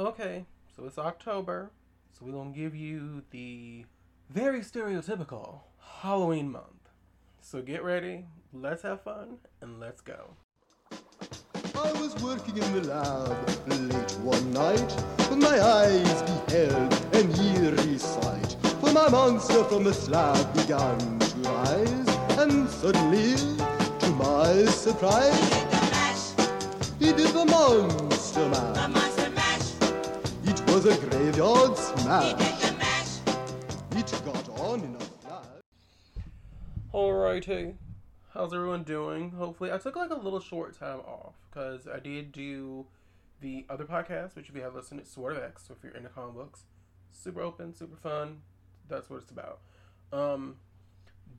Okay, so it's October, so we're gonna give you the very stereotypical Halloween month. So get ready, let's have fun, and let's go. I was working in the lab late one night, when my eyes beheld an eerie sight. For my monster from the slab began to rise, and suddenly, to my surprise, he did the monster mash. The monster mash. It was a graveyard smash. He did the mash. It got on in a flash. Alrighty. How's everyone doing? Hopefully, I took like a little short time off because I did do the other podcast, which if you have listened to, Sword of X. So if you're into comic books, super open, super fun. That's what it's about.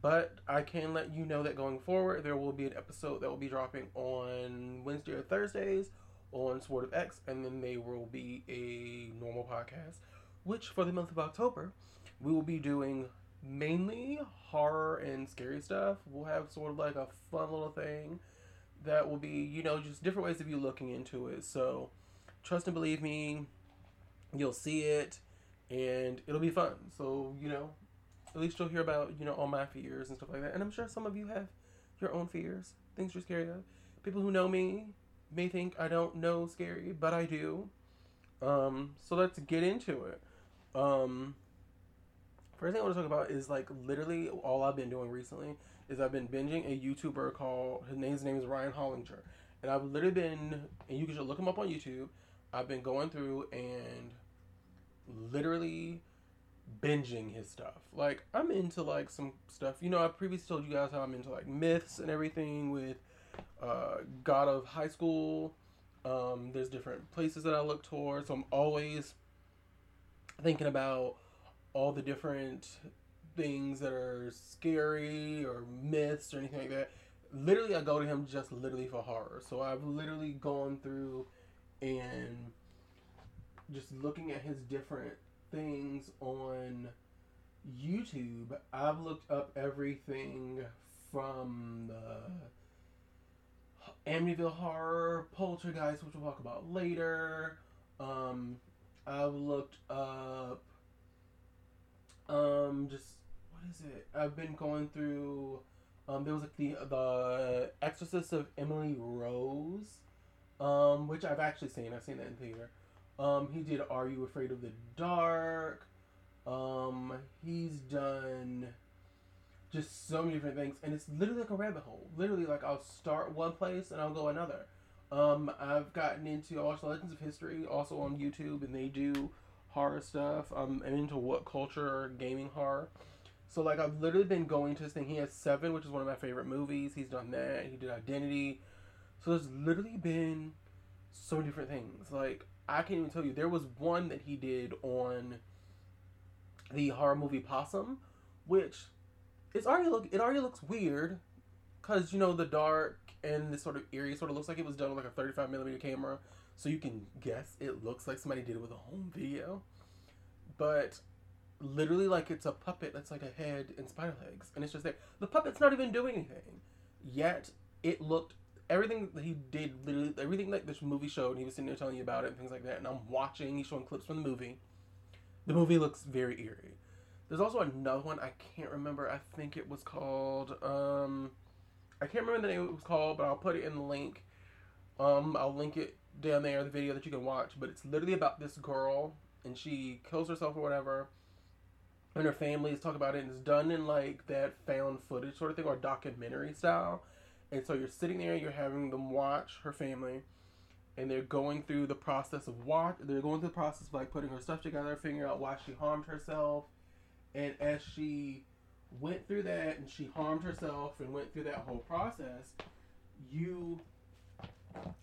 But I can let you know that going forward, there will be an episode that will be dropping on Wednesday or Thursdays on Sword of X, and then there will be a normal podcast, which for the month of October, we will be doing mainly horror and scary stuff. We'll have sort of like a fun little thing that will be, you know, just different ways of you looking into it. So trust and believe me, you'll see it and it'll be fun. So, you know, at least you'll hear about, you know, all my fears and stuff like that. And I'm sure some of you have your own fears, things you're scared of. People who know me may think I don't know scary, but I do. So let's get into it. First thing I want to talk about is, like, literally all I've been doing recently is I've been binging a YouTuber called, his name is Ryan Hollinger. And I've literally been, and you should look him up on YouTube, I've been going through and literally binging his stuff. Like, I'm into, like, some stuff. You know, I previously told you guys how I'm into, like, myths and everything with God of High School. There's different places that I look towards. So I'm always thinking about all the different things that are scary or myths or anything like that. Literally, I go to him just literally for horror. So I've literally gone through and just looking at his different things on YouTube. I've looked up everything from the Amityville Horror, Poltergeist, which we'll talk about later. I've looked up I've been going through, there was like the Exorcist of Emily Rose, which I've actually seen. I've seen that in theater. He did Are You Afraid of the Dark? He's done just so many different things, and it's literally like a rabbit hole. Literally, like, I'll start one place and I'll go another. I've gotten into, I watched Legends of History, also on YouTube, and they do horror stuff. I'm into WhatCulture, gaming horror. So, like, I've literally been going to this thing. He has Seven, which is one of my favorite movies. He's done that. He did Identity. So there's literally been so many different things. Like, I can't even tell you. There was one that he did on the horror movie Possum, which it already looks weird because, you know, the dark and this sort of eerie sort of looks like it was done with, like, a 35mm camera. So you can guess it looks like somebody did it with a home video. But literally, like, it's a puppet that's like a head and spider legs. And it's just there. The puppet's not even doing anything. Yet, it looked, everything that he did, literally, everything that this movie showed, he was sitting there telling you about it and things like that. And I'm watching, he's showing clips from the movie. The movie looks very eerie. There's also another one, I can't remember. I think it was called, I can't remember the name it was called, but I'll put it in the link. I'll link it down there, the video that you can watch, but it's literally about this girl, and she kills herself or whatever, and her family is talking about it, and it's done in, like, that found footage sort of thing, or documentary style, and so you're sitting there, and you're having them watch her family, and they're going through the process of like, putting her stuff together, figuring out why she harmed herself, and as she went through that, and she harmed herself, and went through that whole process, you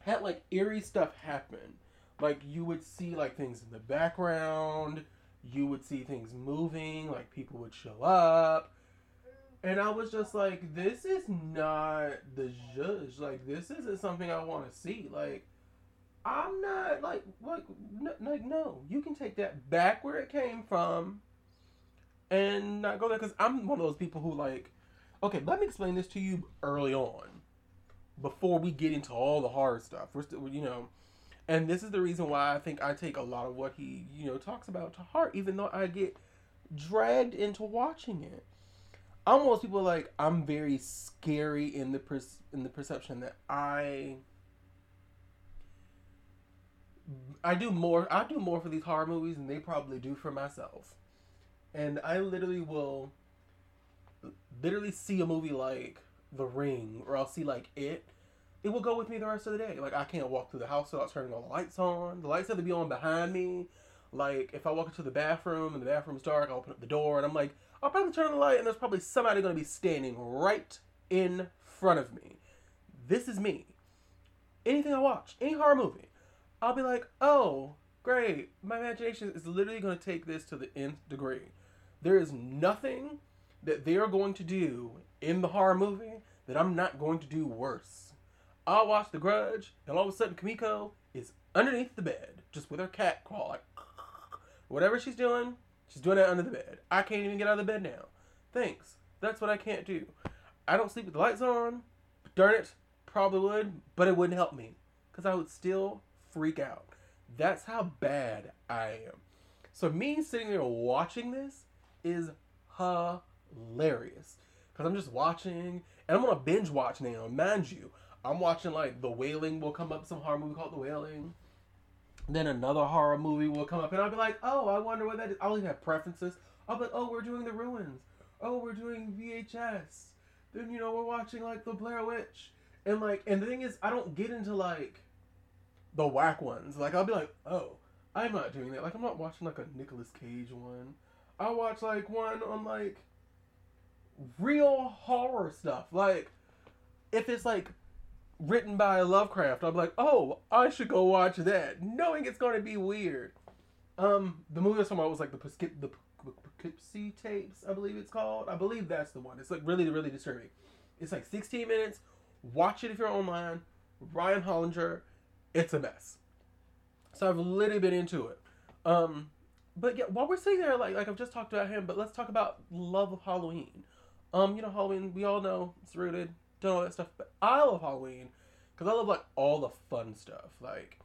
had, like, eerie stuff happen. Like, you would see, like, things in the background, you would see things moving, like, people would show up, and I was just like, this is not the judge, like, this isn't something I want to see, like, I'm not, no, you can take that back where it came from, and not go there, because I'm one of those people who, like, okay, let me explain this to you early on, before we get into all the horror stuff. We're still, you know, And this is the reason why I think I take a lot of what he, you know, talks about to heart, even though I get dragged into watching it. I'm one of those people, like, I'm very scary in the perception that I do more for these horror movies than they probably do for myself. And I literally will see a movie like The Ring, or I'll see like It. It will go with me the rest of the day. Like, I can't walk through the house without turning all the lights on. The lights have to be on behind me. Like, if I walk into the bathroom and the bathroom's dark, I'll open up the door and I'm like, I'll probably turn on the light and there's probably somebody going to be standing right in front of me. This is me. Anything I watch, any horror movie, I'll be like, oh, great. My imagination is literally going to take this to the nth degree. There is nothing that they are going to do in the horror movie that I'm not going to do worse. I'll watch The Grudge, and all of a sudden Kamiko is underneath the bed, just with her cat crawl, like, whatever she's doing it under the bed. I can't even get out of the bed now. Thanks. That's what I can't do. I don't sleep with the lights on. Darn it. Probably would, but it wouldn't help me, because I would still freak out. That's how bad I am. So me sitting there watching this is hilarious, because I'm just watching, and I'm on a binge watch now, mind you. I'm watching, like, The Wailing will come up, some horror movie called The Wailing. Then another horror movie will come up, and I'll be like, oh, I wonder what that is. I'll even have preferences. I'll be like, oh, we're doing The Ruins. Oh, we're doing VHS. Then, you know, we're watching, like, The Blair Witch. And, like, and the thing is, I don't get into, like, the whack ones. Like, I'll be like, oh, I'm not doing that. Like, I'm not watching, like, a Nicolas Cage one. I watch, like, one on, like, real horror stuff. Like, if it's, like, written by Lovecraft, I'm like, oh, I should go watch that, knowing it's going to be weird. The movie I was talking about was like the Poughkeepsie Tapes, I believe it's called. I believe that's the one. It's like really, really disturbing. It's like 16 minutes. Watch it if you're online. Ryan Hollinger. It's a mess. So I've literally been into it. But yeah, while we're sitting there, like I've just talked about him, but let's talk about love of Halloween. You know, Halloween, we all know it's rooted. All that stuff, but I love Halloween because I love like all the fun stuff. Like,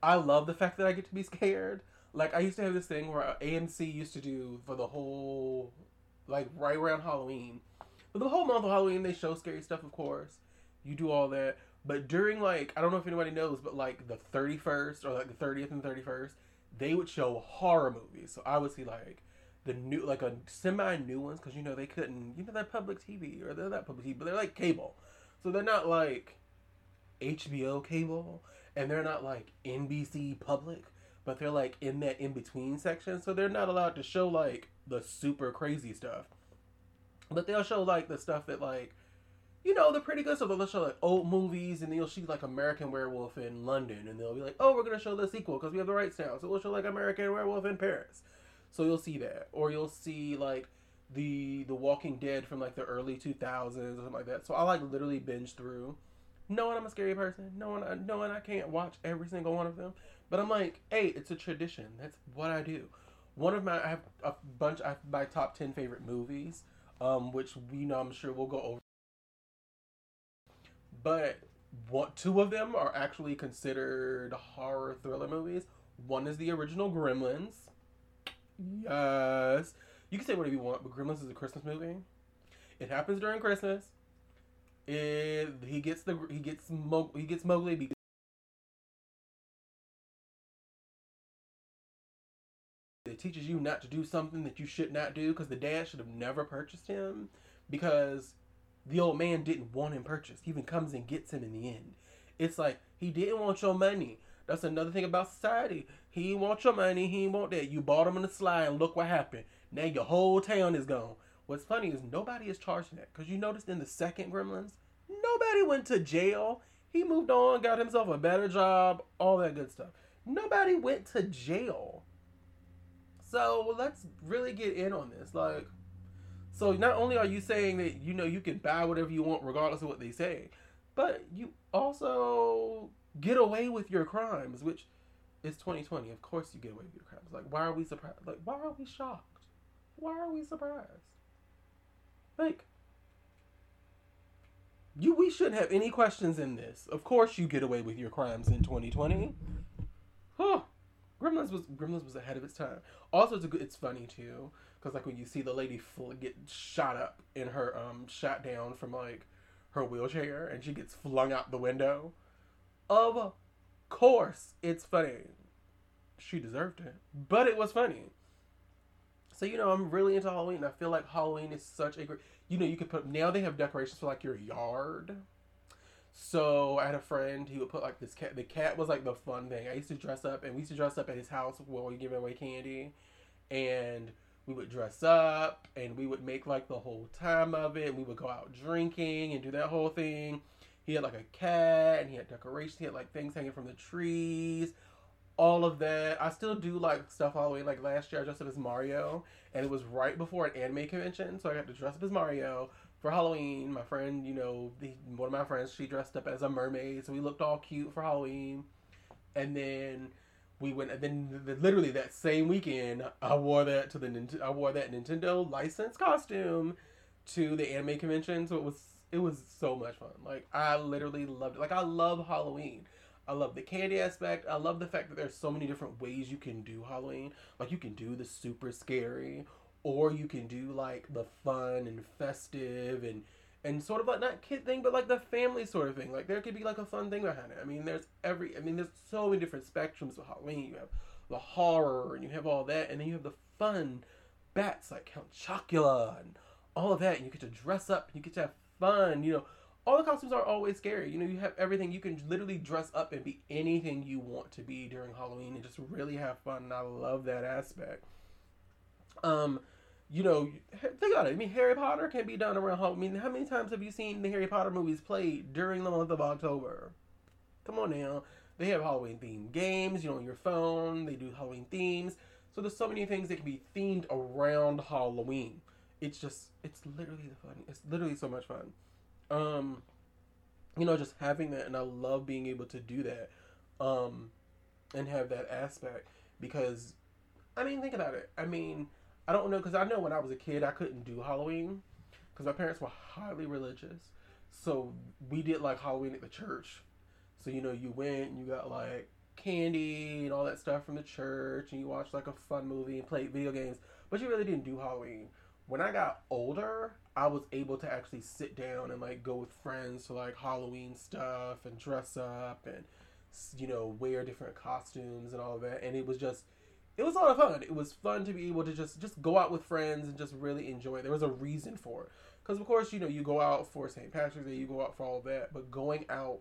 I love the fact that I get to be scared. Like, I used to have this thing where AMC used to do for the whole, like, right around Halloween, for the whole month of Halloween, they show scary stuff, of course. You do all that, but during, like, I don't know if anybody knows, but like the 31st or like the 30th and 31st, they would show horror movies. So I would see like the new, like a semi-new ones, because, you know, they couldn't, you know, that public TV, or they're not public TV, but they're like cable. So they're not like HBO cable, and they're not like NBC public, but they're like in that in-between section, so they're not allowed to show like the super crazy stuff. But they'll show like the stuff that, like, you know, they're pretty good, so they'll show like old movies, and then you'll see like American Werewolf in London, and they'll be like, oh, we're gonna show the sequel, because we have the rights now, so we'll show like American Werewolf in Paris. So you'll see that, or you'll see like the Walking Dead from like the early 2000s or something like that. So I like literally binge through, knowing I'm a scary person, knowing I can't watch every single one of them, but I'm like, hey, it's a tradition. That's what I do. One of my, I have a bunch of my top 10 favorite movies, which we know I'm sure we'll go over. But what, two of them are actually considered horror thriller movies. One is the original Gremlins. Yes. You can say whatever you want, but Gremlins is a Christmas movie. It happens during Christmas. He gets Mowgli because it teaches you not to do something that you should not do, because the dad should have never purchased him, because the old man didn't want him purchased. He even comes and gets him in the end. It's like, he didn't want your money. That's another thing about society. He wants your money. He want that. You bought him on the slide, and look what happened. Now your whole town is gone. What's funny is nobody is charged that, because you noticed in the second Gremlins, nobody went to jail. He moved on, got himself a better job, all that good stuff. Nobody went to jail. So let's really get in on this. Like, so not only are you saying that, you know, you can buy whatever you want regardless of what they say, but you also get away with your crimes, which is 2020. Of course you get away with your crimes. Like, why are we surprised? Like, why are we shocked? Why are we surprised? Like, we shouldn't have any questions in this. Of course you get away with your crimes in 2020. oh, Gremlins was ahead of its time. Also, it's funny too, because like when you see the lady get shot up in her shot down from like her wheelchair, and she gets flung out the window. Of course, it's funny. She deserved it, but it was funny. So, you know, I'm really into Halloween. I feel like Halloween is such a great... You know, you could put... Now they have decorations for, like, your yard. So, I had a friend. He would put, like, this cat... The cat was, like, the fun thing. I used to dress up. And we used to dress up at his house while we were giving away candy. And we would dress up. And we would make, like, the whole time of it. We would go out drinking and do that whole thing. He had, like, a cat. And he had decorations. He had, like, things hanging from the trees. All of that. I still do like stuff Halloween. Like last year I dressed up as Mario, and it was right before an anime convention, so I got to dress up as Mario for Halloween. My friend, you know, one of my friends, she dressed up as a mermaid, so we looked all cute for Halloween. And then we went, and then literally that same weekend I wore that Nintendo licensed costume to the anime convention, so it was so much fun. Like I literally loved it. Like I love Halloween. I love the candy aspect. I love the fact that there's so many different ways you can do Halloween. Like, you can do the super scary, or you can do, like, the fun and festive and sort of, like, not kid thing, but, like, the family sort of thing. Like, there could be, like, a fun thing behind it. I mean, there's so many different spectrums of Halloween. You have the horror, and you have all that, and then you have the fun bats, like Count Chocula, and all of that, and you get to dress up, and you get to have fun, you know. All the costumes are always scary. You know, you have everything. You can literally dress up and be anything you want to be during Halloween and just really have fun. And I love that aspect. You know, think about it. I mean, Harry Potter can be done around Halloween. I mean, how many times have you seen the Harry Potter movies played during the month of October? Come on now. They have Halloween-themed games, you know, on your phone. They do Halloween themes. So there's so many things that can be themed around Halloween. It's literally the fun. It's literally so much fun. You know, just having that, and I love being able to do that, and have that aspect, because, I mean, think about it, I mean, I don't know, because I know when I was a kid, I couldn't do Halloween, because my parents were highly religious, so we did, like, Halloween at the church, so, you know, you went, and you got, like, candy, and all that stuff from the church, and you watched, like, a fun movie, and played video games, but you really didn't do Halloween. When I got older, I was able to actually sit down and, like, go with friends to, like, Halloween stuff and dress up and, you know, wear different costumes and all of that. And it was a lot of fun. It was fun to be able to just go out with friends and just really enjoy it. There was a reason for it. Because, of course, you know, you go out for St. Patrick's Day, you go out for all of that. But going out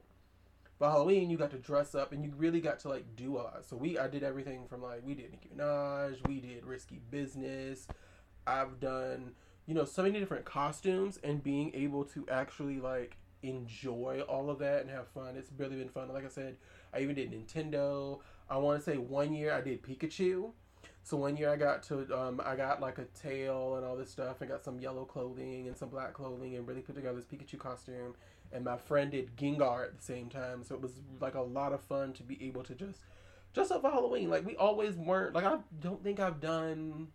for Halloween, you got to dress up and you really got to, like, do a lot. So I did everything from, like, we did Nicki Minaj, we did Risky Business, I've done, you know, so many different costumes, and being able to actually, like, enjoy all of that and have fun. It's really been fun. Like I said, I even did Nintendo. I want to say one year I did Pikachu. So one year I got to, I got, like, a tail and all this stuff, and got some yellow clothing and some black clothing, and really put together this Pikachu costume. And my friend did Gengar at the same time. So it was, like, a lot of fun to be able to just dress up for Halloween. Like, we always weren't, like, I don't think I've done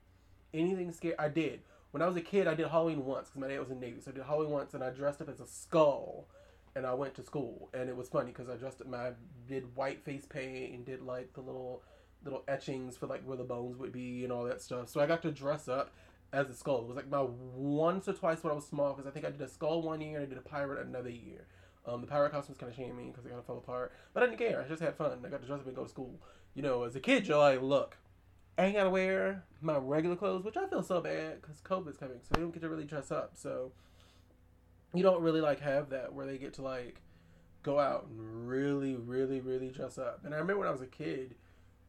anything scary. I did. When I was a kid, I did Halloween once, because my dad was in the Navy, so I did Halloween once, and I dressed up as a skull, and I went to school, and it was funny, because I dressed up, I did white face paint, and did, like, the little etchings for, like, where the bones would be, and all that stuff, so I got to dress up as a skull. It was, like, my once or twice when I was small, because I think I did a skull one year, and I did a pirate another year. The pirate costumes kind of shamed me, because it kind of fell apart, but I didn't care, I just had fun, I got to dress up and go to school. You know, as a kid, you're like, look, I ain't gotta wear my regular clothes, which I feel so bad because COVID's coming, so we don't get to really dress up. So you don't really like have that where they get to like go out and really, really, really dress up. And I remember when I was a kid,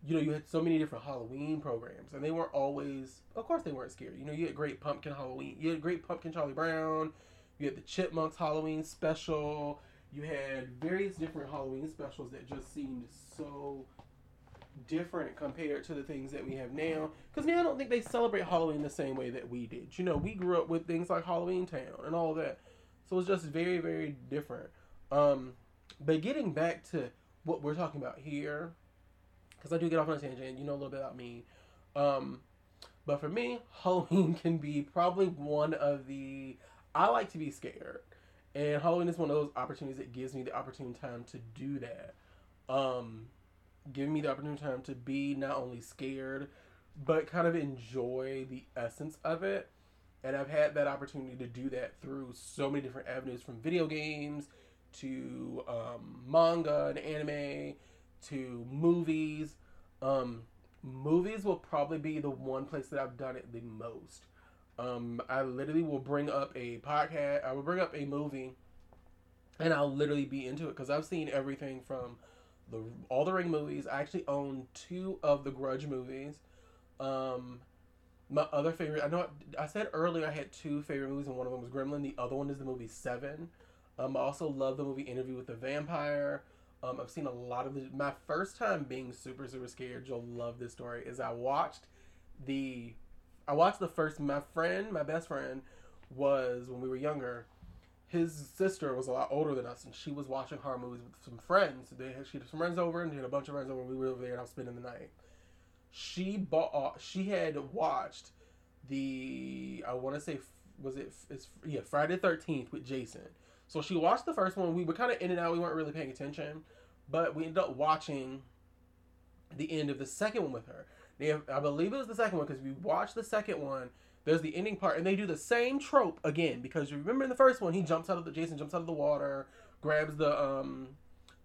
you know, you had so many different Halloween programs, and they weren't always, of course, they weren't scary. You know, you had Great Pumpkin Halloween, you had Great Pumpkin Charlie Brown, you had the Chipmunks Halloween special, you had various different Halloween specials that just seemed so different compared to the things that we have now, because now I don't think they celebrate Halloween the same way that we did. You know, we grew up with things like Halloween Town and all that, so it's just very, very different. But getting back to what we're talking about here, because I do get off on a tangent, you know a little bit about me, but for me, Halloween can be probably one of the, I like to be scared, and Halloween is one of those opportunities that gives me the opportune time to do that. giving me the opportunity time to be not only scared, but kind of enjoy the essence of it. And I've had that opportunity to do that through so many different avenues, from video games to manga and anime to movies. Movies will probably be the one place that I've done it the most. I literally will bring up a podcast. I will bring up a movie, and I'll literally be into it because I've seen everything from all the Ring movies. I actually own 2 of the Grudge movies. My other favorite, I know I said earlier I had 2 favorite movies, and one of them was Gremlin. The other one is the movie Seven. I also love the movie Interview with the Vampire. I've seen a lot of my first time being super, super scared. You'll love this story. Is my best friend was, when we were younger, his sister was a lot older than us, and she was watching horror movies with some friends. She had some friends over, and she had a bunch of friends over, and we were over there, and I was spending the night. She had watched Friday the 13th with Jason. So she watched the first one. We were kind of in and out. We weren't really paying attention, but we ended up watching the end of the second one with her. I believe it was the second one, because we watched the second one. There's the ending part, and they do the same trope again, because you remember in the first one, Jason jumps out of the water, grabs the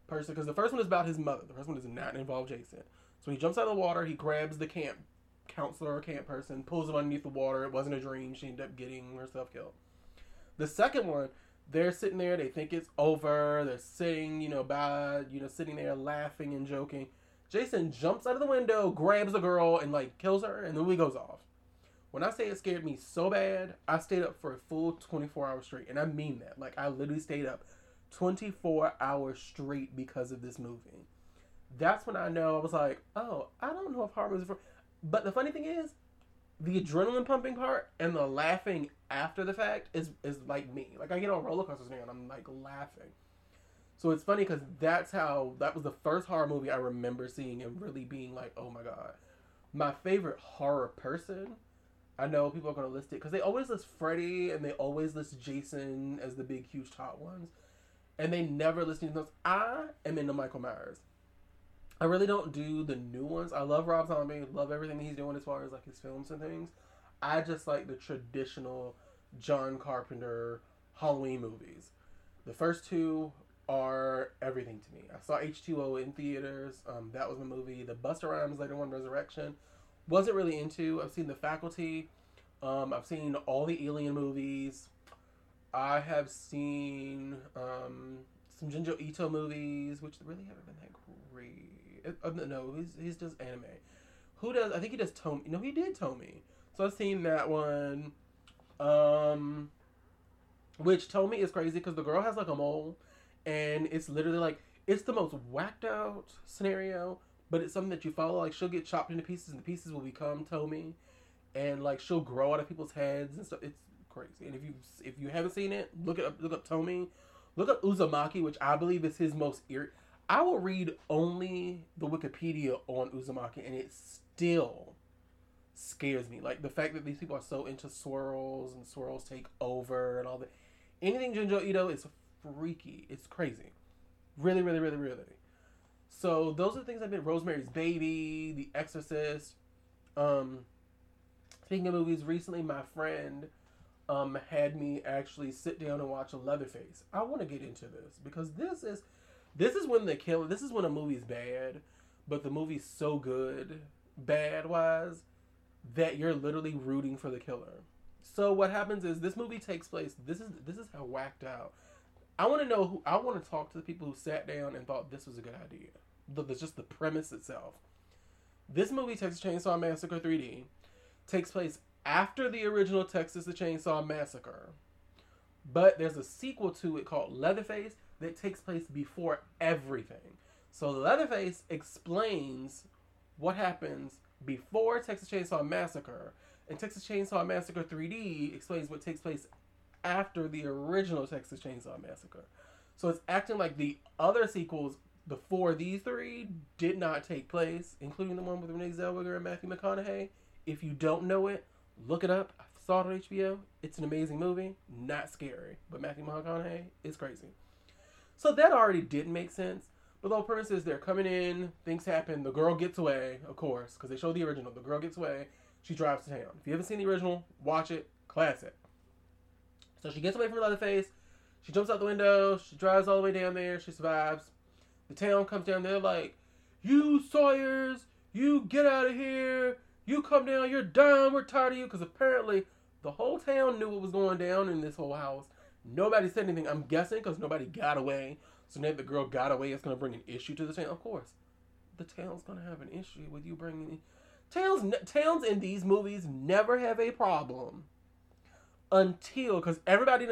person, because the first one is about his mother. The first one does not involve Jason. So he jumps out of the water, he grabs the camp counselor or camp person, pulls him underneath the water. It wasn't a dream. She ended up getting herself killed. The second one, they're sitting there, they think it's over, they're sitting, sitting there laughing and joking. Jason jumps out of the window, grabs a girl, and, kills her, and the movie goes off. When I say it scared me so bad, I stayed up for a full 24 hours straight, and I mean that. I literally stayed up 24 hours straight because of this movie. That's when I know, I was like, oh, I don't know if horror movies are for... But the funny thing is, the adrenaline pumping part and the laughing after the fact is like me. I get on roller coasters now, and I'm, laughing. So it's funny because that was the first horror movie I remember seeing and really being like, oh my God. My favorite horror person, I know people are going to list it because they always list Freddy and they always list Jason as the big, huge, hot ones. And they never list anything else. I am into Michael Myers. I really don't do the new ones. I love Rob Zombie. Love everything he's doing as far as his films and things. I just like the traditional John Carpenter Halloween movies. The first 2... are everything to me. I saw H2O in theaters. That was my movie. The Busta Rhymes later one, Resurrection, wasn't really into. I've seen The Faculty. I've seen all the Alien movies. I have seen some Junji Ito movies, which really haven't been that great. No, he's just anime. I think he does Tomie. No, he did Tomie. So I've seen that one. Which Tomie is crazy because the girl has a mole. And it's literally it's the most whacked out scenario, but it's something that you follow. She'll get chopped into pieces and the pieces will become Tomie. And she'll grow out of people's heads and stuff. It's crazy. And if you haven't seen it, look up Tomie. Look up Uzumaki, which I believe is his most I will read only the Wikipedia on Uzumaki, and it still scares me. The fact that these people are so into swirls and swirls take over and all that. Anything Junji Ito is freaky. It's crazy. Really, really, really, really. So those are the things I've been. Rosemary's Baby, The Exorcist. Speaking of movies, recently my friend had me actually sit down and watch Leatherface. I want to get into this because this is when this is when a movie's bad, but the movie's so good, bad wise, that you're literally rooting for the killer. So what happens is this movie takes place. This is how whacked out. I want to talk to the people who sat down and thought this was a good idea. Just the premise itself. This movie, Texas Chainsaw Massacre 3D, takes place after the original Texas the Chainsaw Massacre. But there's a sequel to it called Leatherface that takes place before everything. So Leatherface explains what happens before Texas Chainsaw Massacre. And Texas Chainsaw Massacre 3D explains what takes place after the original Texas Chainsaw Massacre. So it's acting like the other sequels before these 3 did not take place, including the one with Renee Zellweger and Matthew McConaughey. If you don't know it, look it up. I saw it on HBO. It's an amazing movie. Not scary, but Matthew McConaughey is crazy. So that already didn't make sense. But the whole premise is they're coming in, things happen, the girl gets away, of course, because they show the original. The girl gets away, she drives to town. If you haven't seen the original, watch it, classic. So she gets away from Leatherface, she jumps out the window, she drives all the way down there, she survives. The town comes down, they're like, you Sawyers, you get out of here, you come down, you're done, we're tired of you. Because apparently the whole town knew what was going down in this whole house. Nobody said anything, I'm guessing, because nobody got away. So now that the girl got away, it's going to bring an issue to the town. Of course, the town's going to have an issue with you bringing... Towns in these movies never have a problem. Until, because everybody...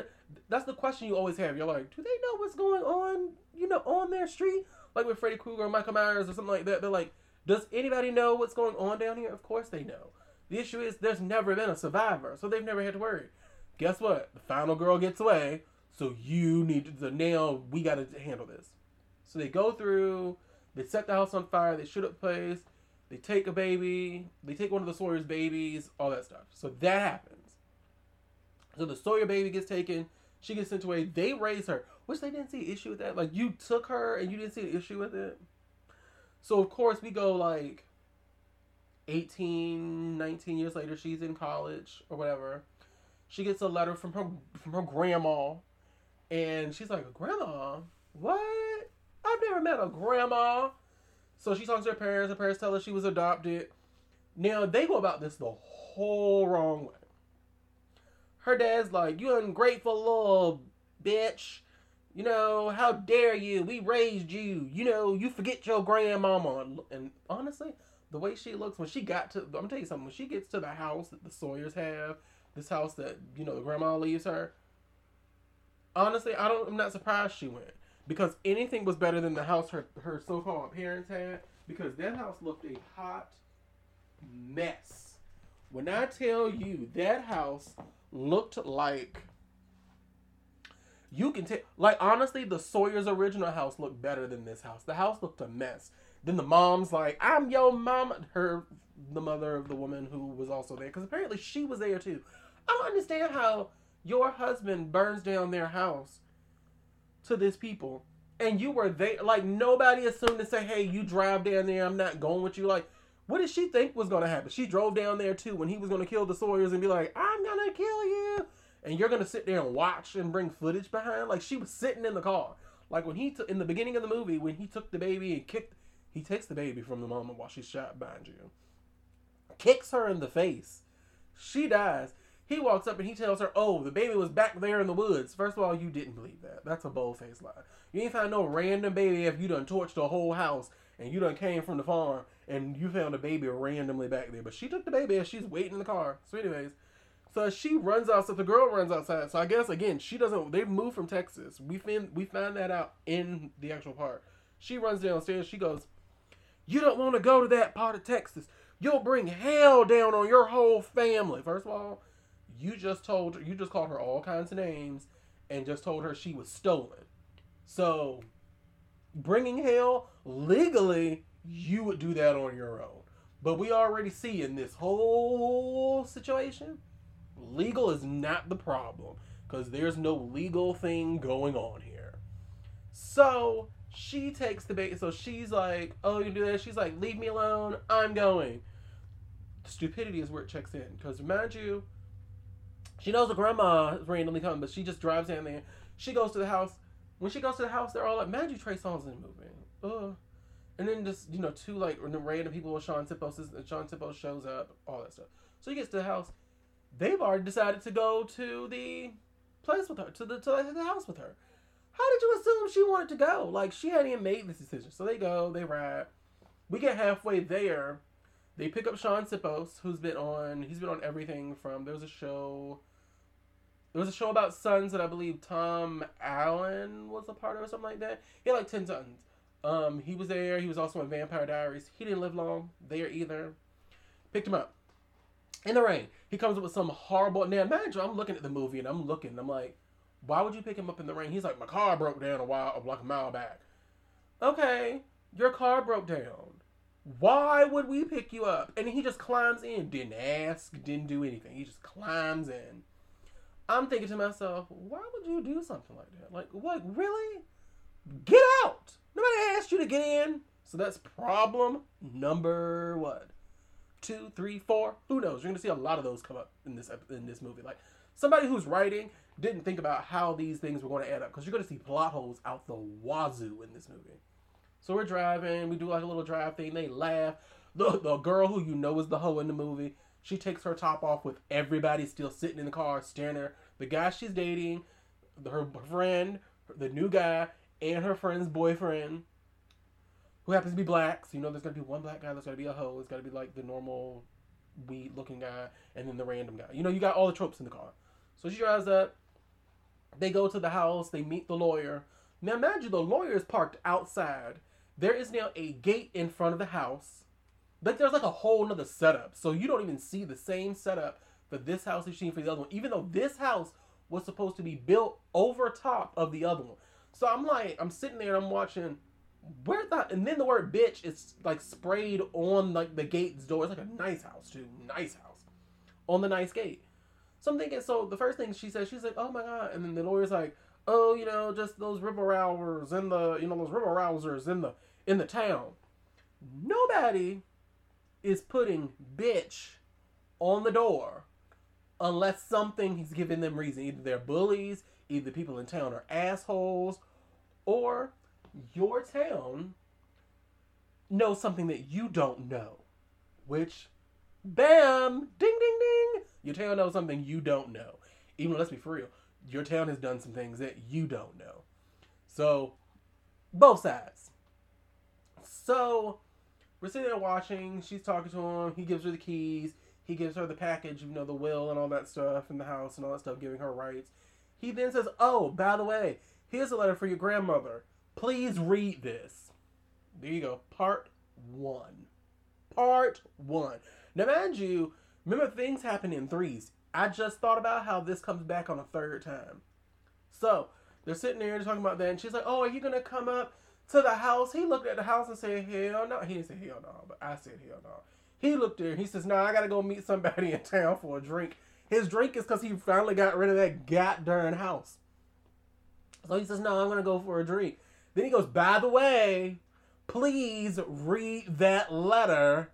That's the question you always have. You're like, do they know what's going on, you know, on their street? Like with Freddy Krueger or Michael Myers or something like that. They're like, does anybody know what's going on down here? Of course they know. The issue is there's never been a survivor, so they've never had to worry. Guess what? The final girl gets away, so you need to... Now, we got to handle this. So they go through, they set the house on fire, they shoot up the place, they take a baby, they take one of the Sawyer's babies, all that stuff. So that happens. So the Sawyer baby gets taken, she gets sent away, they raise her, which they didn't see an issue with that. Like, you took her and you didn't see an issue with it. So, of course, we go, like, 18, 19 years later, she's in college or whatever. She gets a letter from her grandma, and she's like, grandma? What? I've never met a grandma. So she talks to her parents tell her she was adopted. Now, they go about this the whole wrong way. Her dad's like, you ungrateful little bitch. You know, how dare you? We raised you. You know, you forget your grandmama. And honestly, the way she looks when she got to... I'm going to tell you something. When she gets to the house that the Sawyers have... This house that, you know, the grandma leaves her. Honestly, I'm not surprised she went. Because anything was better than the house her so-called parents had. Because that house looked a hot mess. When I tell you, that house looked like... You can tell... Like, honestly, the Sawyer's original house looked better than this house. The house looked a mess. Then the mom's like, I'm your mama. The mother of the woman who was also there. Because apparently she was there too. I don't understand how your husband burns down their house to these people. And you were there. Like, nobody assumed to say, hey, you drive down there. I'm not going with you. Like, what did she think was going to happen? She drove down there too when he was going to kill the Sawyers and be like, I'm going to kill you. And you're going to sit there and watch and bring footage behind. Like, she was sitting in the car. Like, when he in the beginning of the movie, when he took the baby and he takes the baby from the mama while she's shot behind you. Kicks her in the face. She dies. He walks up and he tells her, oh, the baby was back there in the woods. First of all, you didn't believe that. That's a bold-faced lie. You ain't find no random baby if you done torched the whole house and you done came from the farm and you found a baby randomly back there. But she took the baby and she's waiting in the car. So anyways, so she runs out. So the girl runs outside. So I guess, again, she doesn't... They've moved from Texas. We find that out in the actual part. She runs downstairs. She goes, you don't want to go to that part of Texas. You'll bring hell down on your whole family. First of all, you just called her all kinds of names and just told her she was stolen. So, bringing hell, legally, you would do that on your own. But we already see in this whole situation, legal is not the problem because there's no legal thing going on here. So... She takes the bait, so she's like, oh, you do that? She's like, leave me alone, I'm going. Stupidity is where it checks in, because mind you, she knows the grandma is randomly coming, but she just drives down there. She goes to the house. When she goes to the house, they're all like, mind you, Trey Songz in the movie. Ugh. And then just, you know, two, like, random people with Sean Tippos shows up, all that stuff. So he gets to the house. They've already decided to go to the place with her, to the house with her. How did you assume she wanted to go? Like, she hadn't even made this decision. So they go, they ride. We get halfway there. They pick up Sean Tippos, he's been on everything from, there was a show about sons that I believe Tom Allen was a part of or something like that. He had like 10 sons. He was there. He was also in Vampire Diaries. He didn't live long there either. Picked him up. In the rain. He comes up with some horrible, now mind you, I'm looking at the movie and I'm like, why would you pick him up in the rain? He's like, my car broke down a mile back. Okay, your car broke down. Why would we pick you up? And he just climbs in. Didn't ask, didn't do anything. He just climbs in. I'm thinking to myself, why would you do something like that? Like, what, really? Get out! Nobody asked you to get in. So that's problem number what? 2, 3, 4. Who knows? You're gonna see a lot of those come up in this movie. Like somebody who's writing didn't think about how these things were going to add up, because you're gonna see plot holes out the wazoo in this movie. So we're driving. We do like a little drive thing. They laugh. The girl who you know is the hoe in the movie, she takes her top off with everybody still sitting in the car staring at her. The guy she's dating, her friend, the new guy, and her friend's boyfriend, who happens to be black. So you know there's going to be one black guy that's going to be a hoe. It's going to be like the normal weed-looking guy and then the random guy. You know, you got all the tropes in the car. So she drives up. They go to the house. They meet the lawyer. Now, imagine the lawyer is parked outside. There is now a gate in front of the house. Like, there's like a whole nother setup. So you don't even see the same setup for this house you've seen for the other one, even though this house was supposed to be built over top of the other one. So I'm like, I'm sitting there and I'm watching, and then the word bitch is like sprayed on like the gate's door. It's like a nice house too, nice house, on the nice gate. So I'm thinking, so the first thing she says, she's like, oh my God. And then the lawyer's like, oh, you know, just those rabble-rousers and in the town. Nobody is putting bitch on the door unless something he's giving them reason. Either they're bullies, either people in town are assholes, or your town knows something that you don't know. Which, bam, ding, ding, ding. Your town knows something you don't know. Even though, let's be for real, your town has done some things that you don't know. So, both sides. So, we're sitting there watching. She's talking to him. He gives her the keys. He gives her the package, you know, the will and all that stuff, and the house and all that stuff, giving her rights. He then says, oh, by the way, here's a letter for your grandmother. Please read this. There you go. Part one. Now, mind you, remember things happen in threes. I just thought about how this comes back on a third time. So, they're sitting there talking about that, and she's like, oh, are you going to come up to the house? He looked at the house and said, hell no. He didn't say hell no, but I said hell no. He looked there and he says, nah, I gotta go meet somebody in town for a drink. His drink is because he finally got rid of that goddamn house. So he says, no, I'm gonna go for a drink. Then he goes, by the way, please read that letter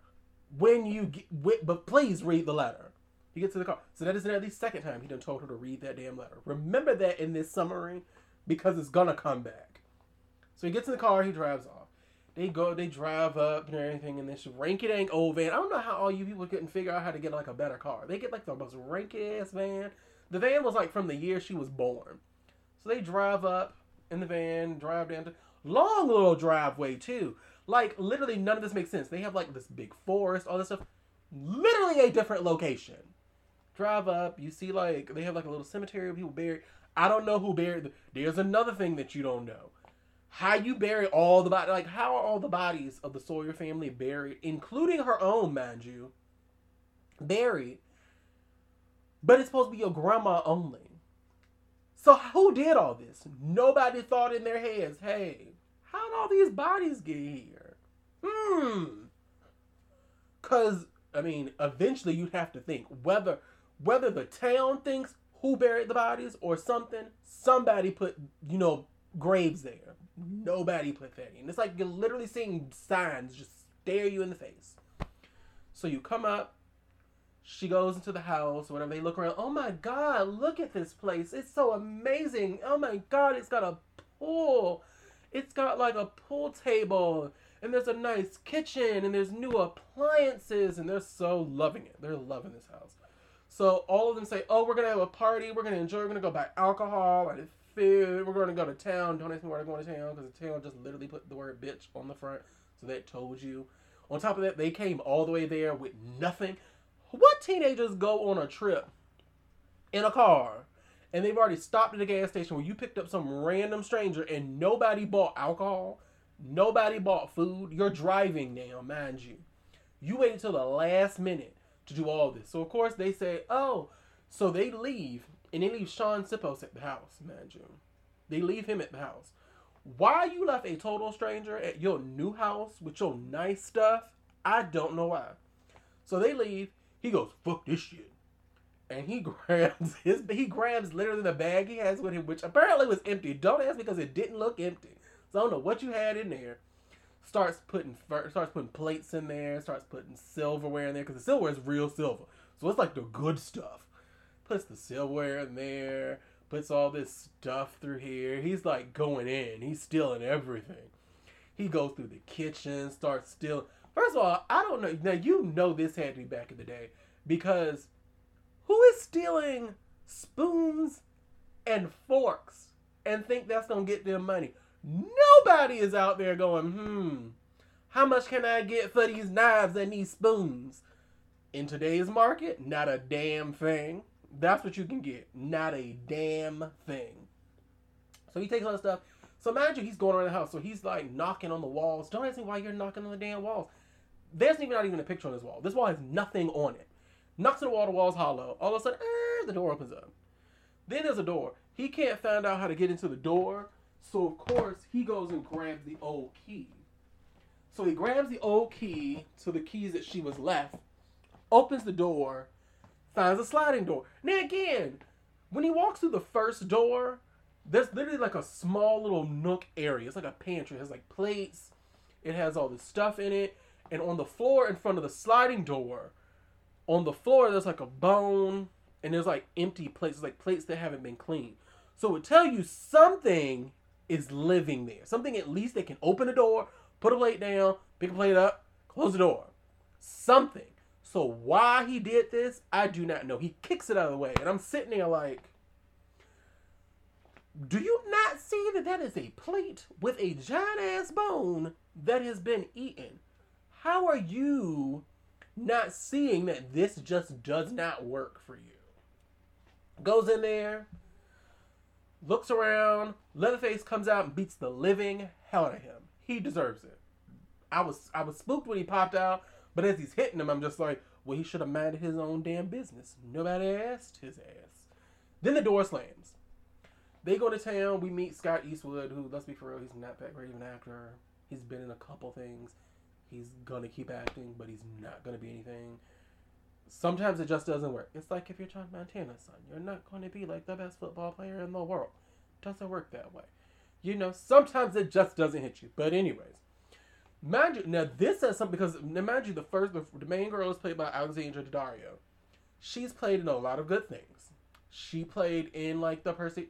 when you get, but please read the letter. He gets to the car. So that is now the second time he done told her to read that damn letter. Remember that in this summary, because it's gonna come back. So he gets in the car, he drives off. They drive up and everything in this ranky-dank old van. I don't know how all you people couldn't figure out how to get like a better car. They get like the most ranky-ass van. The van was like from the year she was born. So they drive up in the van, drive down to long little driveway too. Like literally none of this makes sense. They have like this big forest, all this stuff. Literally a different location. Drive up, you see like they have like a little cemetery where people buried. I don't know who buried. There's another thing that you don't know. How you bury all the bodies, like how are all the bodies of the Sawyer family buried, including her own, mind you, buried, but it's supposed to be your grandma only. So who did all this? Nobody thought in their heads, hey, how did all these bodies get here? Because, I mean, eventually you'd have to think, whether the town thinks who buried the bodies or something, somebody put, you know, graves there. Nobody put that in. It's like you're literally seeing signs just stare you in the face. So you come up, she goes into the house, or whatever, they look around, oh my God, look at this place. It's so amazing. Oh my God, it's got a pool. It's got like a pool table, and there's a nice kitchen, and there's new appliances, and they're so loving it. They're loving this house. So all of them say, oh, we're going to have a party. We're going to enjoy. We're going to go buy alcohol and food. We're going to go to town. Don't ask me why they're going to town, because the town just literally put the word bitch on the front. So that told you. On top of that, they came all the way there with nothing. What teenagers go on a trip in a car and they've already stopped at a gas station where you picked up some random stranger and nobody bought alcohol? Nobody bought food? You're driving now, mind you. You waited till the last minute to do all this. So of course they say, oh, so they leave. And they leave Sean Tippos at the house, mind you. They leave him at the house. Why you left a total stranger at your new house with your nice stuff, I don't know why. So they leave. He goes, fuck this shit. And he grabs literally the bag he has with him, which apparently was empty. Don't ask me because it didn't look empty. So I don't know what you had in there. Starts putting plates in there. Starts putting silverware in there, because the silverware is real silver. So it's like the good stuff. Puts the silverware in there. Puts all this stuff through here. He's like going in. He's stealing everything. He goes through the kitchen. Starts stealing. First of all, I don't know. Now, you know this had to be back in the day, because who is stealing spoons and forks and think that's going to get them money? Nobody is out there going, how much can I get for these knives and these spoons? In today's market, not a damn thing. That's what you can get. Not a damn thing. So he takes all this stuff. So mind you, he's going around the house. So he's like knocking on the walls. Don't ask me why you're knocking on the damn walls. There's not even a picture on this wall. This wall has nothing on it. Knocks on the wall, the wall's hollow. All of a sudden, the door opens up. Then there's a door. He can't find out how to get into the door. So, of course, he goes and grabs the old key. So he grabs the old key to the keys that she was left, opens the door, finds a sliding door. Now, again, when he walks through the first door, there's literally like a small little nook area. It's like a pantry. It has like plates. It has all this stuff in it. And on the floor in front of the sliding door, on the floor, there's like a bone, and there's like empty plates. It's like plates that haven't been cleaned. So it would tell you something is living there. Something at least that can open the door, put a plate down, pick a plate up, close the door. Something. So why he did this, I do not know. He kicks it out of the way. And I'm sitting there like, do you not see that is a plate with a giant ass bone that has been eaten? How are you not seeing that this just does not work for you? Goes in there, looks around, Leatherface comes out and beats the living hell out of him. He deserves it. I was spooked when he popped out, but as he's hitting him, I'm just like, well, he should have minded his own damn business. Nobody asked his ass. Then the door slams. They go to town. We meet Scott Eastwood, who, let's be for real, he's not that great of an actor. He's been in a couple things. He's going to keep acting, but he's not going to be anything. Sometimes it just doesn't work. It's like if you're John Montana, son. You're not going to be like the best football player in the world. It doesn't work that way. You know, sometimes it just doesn't hit you. But anyways, mind you, now this says something, because mind you, the main girl is played by Alexandra Daddario. She's played in a lot of good things. She played in like the Percy.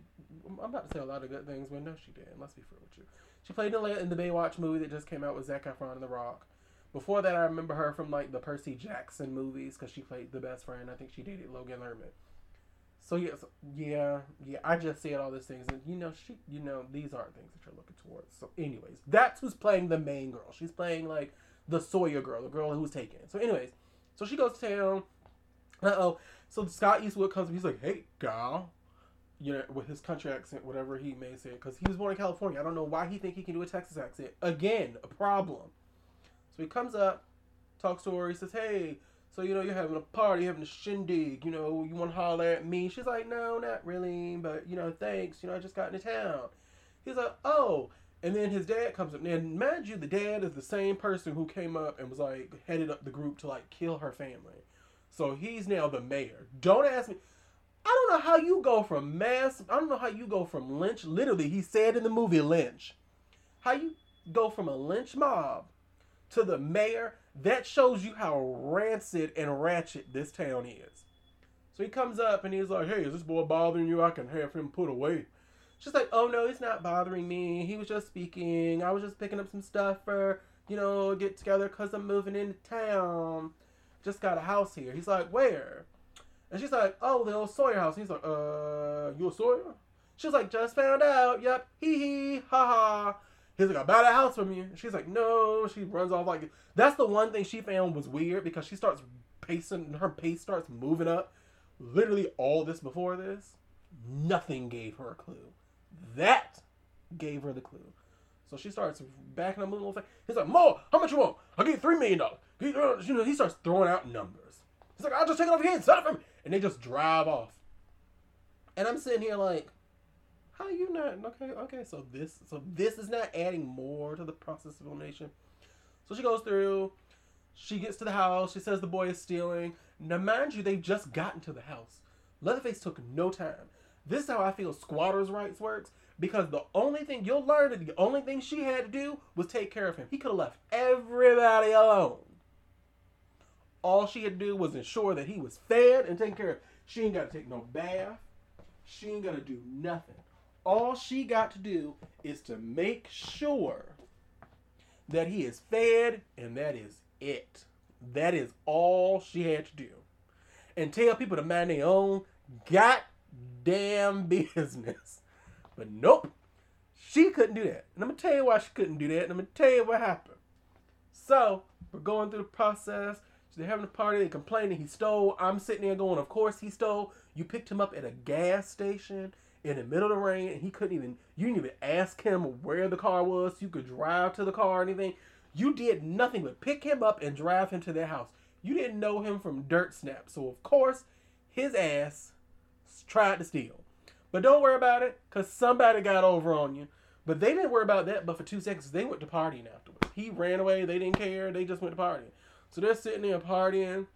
I'm about to say a lot of good things, but no, she didn't. Let's be fair with you. She played in the Baywatch movie that just came out with Zac Efron and The Rock. Before that, I remember her from, like, the Percy Jackson movies, because she played the best friend. I think she dated Logan Lerman. So, yeah, I just said all these things. And, these aren't things that you're looking towards. So, anyways, that's who's playing the main girl. She's playing, like, the Sawyer girl, the girl who was taken. So, anyways, so she goes to town. So, Scott Eastwood comes up. He's like, hey, gal. You know, with his country accent, whatever he may say. Because he was born in California. I don't know why he think he can do a Texas accent. Again, a problem. So he comes up, talks to her, he says, hey, so, you're having a party, having a shindig, you want to holler at me? She's like, no, not really, but, thanks, I just got into town. He's like, oh, and then his dad comes up. Now, mind you, the dad is the same person who came up and was, like, headed up the group to, like, kill her family. So he's now the mayor. Don't ask me. I don't know how you go from lynch, literally, he said in the movie Lynch, how you go from a lynch mob to the mayor. That shows you how rancid and ratchet this town is. So he comes up and he's like, hey, is this boy bothering you? I can have him put away. She's like, oh no, he's not bothering me. He was just speaking. I was just picking up some stuff for, get together because I'm moving into town. Just got a house here. He's like, where? And she's like, oh, the old Sawyer house. He's like, you a Sawyer? She's like, just found out. Yep. Hee hee. Ha ha. He's like, I bought a house from you. She's like, no. She runs off like, that's the one thing she found was weird, because she starts pacing, her pace starts moving up. Literally all this before this, nothing gave her a clue. That gave her the clue. So she starts backing up a little thing. He's like, more, how much you want? I'll give you $3 million. He starts throwing out numbers. He's like, I'll just take it off your hand, set it for me. And they just drive off. And I'm sitting here like, how you not? Okay. So this is not adding more to the process of elimination. So she goes through. She gets to the house. She says the boy is stealing. Now, mind you, they've just gotten to the house. Leatherface took no time. This is how I feel squatters' rights works. because the only thing you'll learn that the only thing she had to do was take care of him. He could have left everybody alone. All she had to do was ensure that he was fed and taken care of. She ain't got to take no bath. She ain't got to do nothing. All she got to do is to make sure that he is fed, and that is it. That is all she had to do. And tell people to mind their own goddamn business. But nope, she couldn't do that. And I'm going to tell you why she couldn't do that, and I'm going to tell you what happened. So, we're going through the process. So they're having a party. They're complaining he stole. I'm sitting there going, of course he stole. You picked him up at a gas station in the middle of the rain, and he couldn't even, you didn't even ask him where the car was so you could drive to the car or anything. You did nothing but pick him up and drive him to their house. You didn't know him from Dirt Snap. So, of course, his ass tried to steal. But don't worry about it, because somebody got over on you. But they didn't worry about that, but for 2 seconds, they went to partying afterwards. He ran away. They didn't care. They just went to partying. So they're sitting there partying.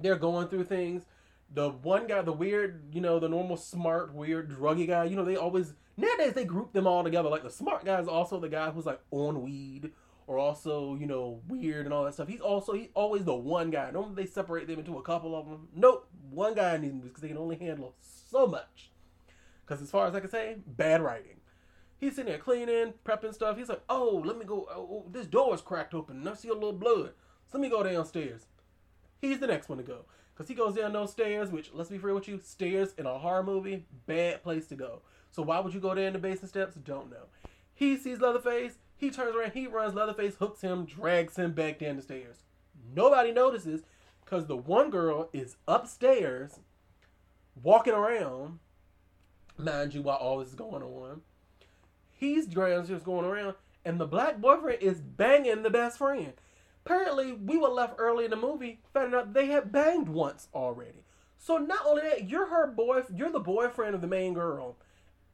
They're going through things. The one guy, the weird, you know, the normal smart, weird, druggy guy, you know, they always, nowadays they group them all together. Like the smart guy is also the guy who's like on weed or also, you know, weird and all that stuff. He's always the one guy. Don't they separate them into a couple of them? Nope. One guy needs them because they can only handle so much. Because as far as I can say, bad writing. He's sitting there cleaning, prepping stuff. He's like, oh, let me go. Oh, this door's cracked open and I see a little blood. So let me go downstairs. He's the next one to go. Because he goes down those stairs, which, let's be fair with you, stairs in a horror movie, bad place to go. So why would you go down the basement steps? Don't know. He sees Leatherface. He turns around. He runs. Leatherface hooks him, drags him back down the stairs. Nobody notices because the one girl is upstairs walking around. Mind you, while all this is going on. He's downstairs going around, and the black boyfriend is banging the best friend. Apparently, we were left early in the movie, found out they had banged once already. So not only that, you're the boyfriend of the main girl,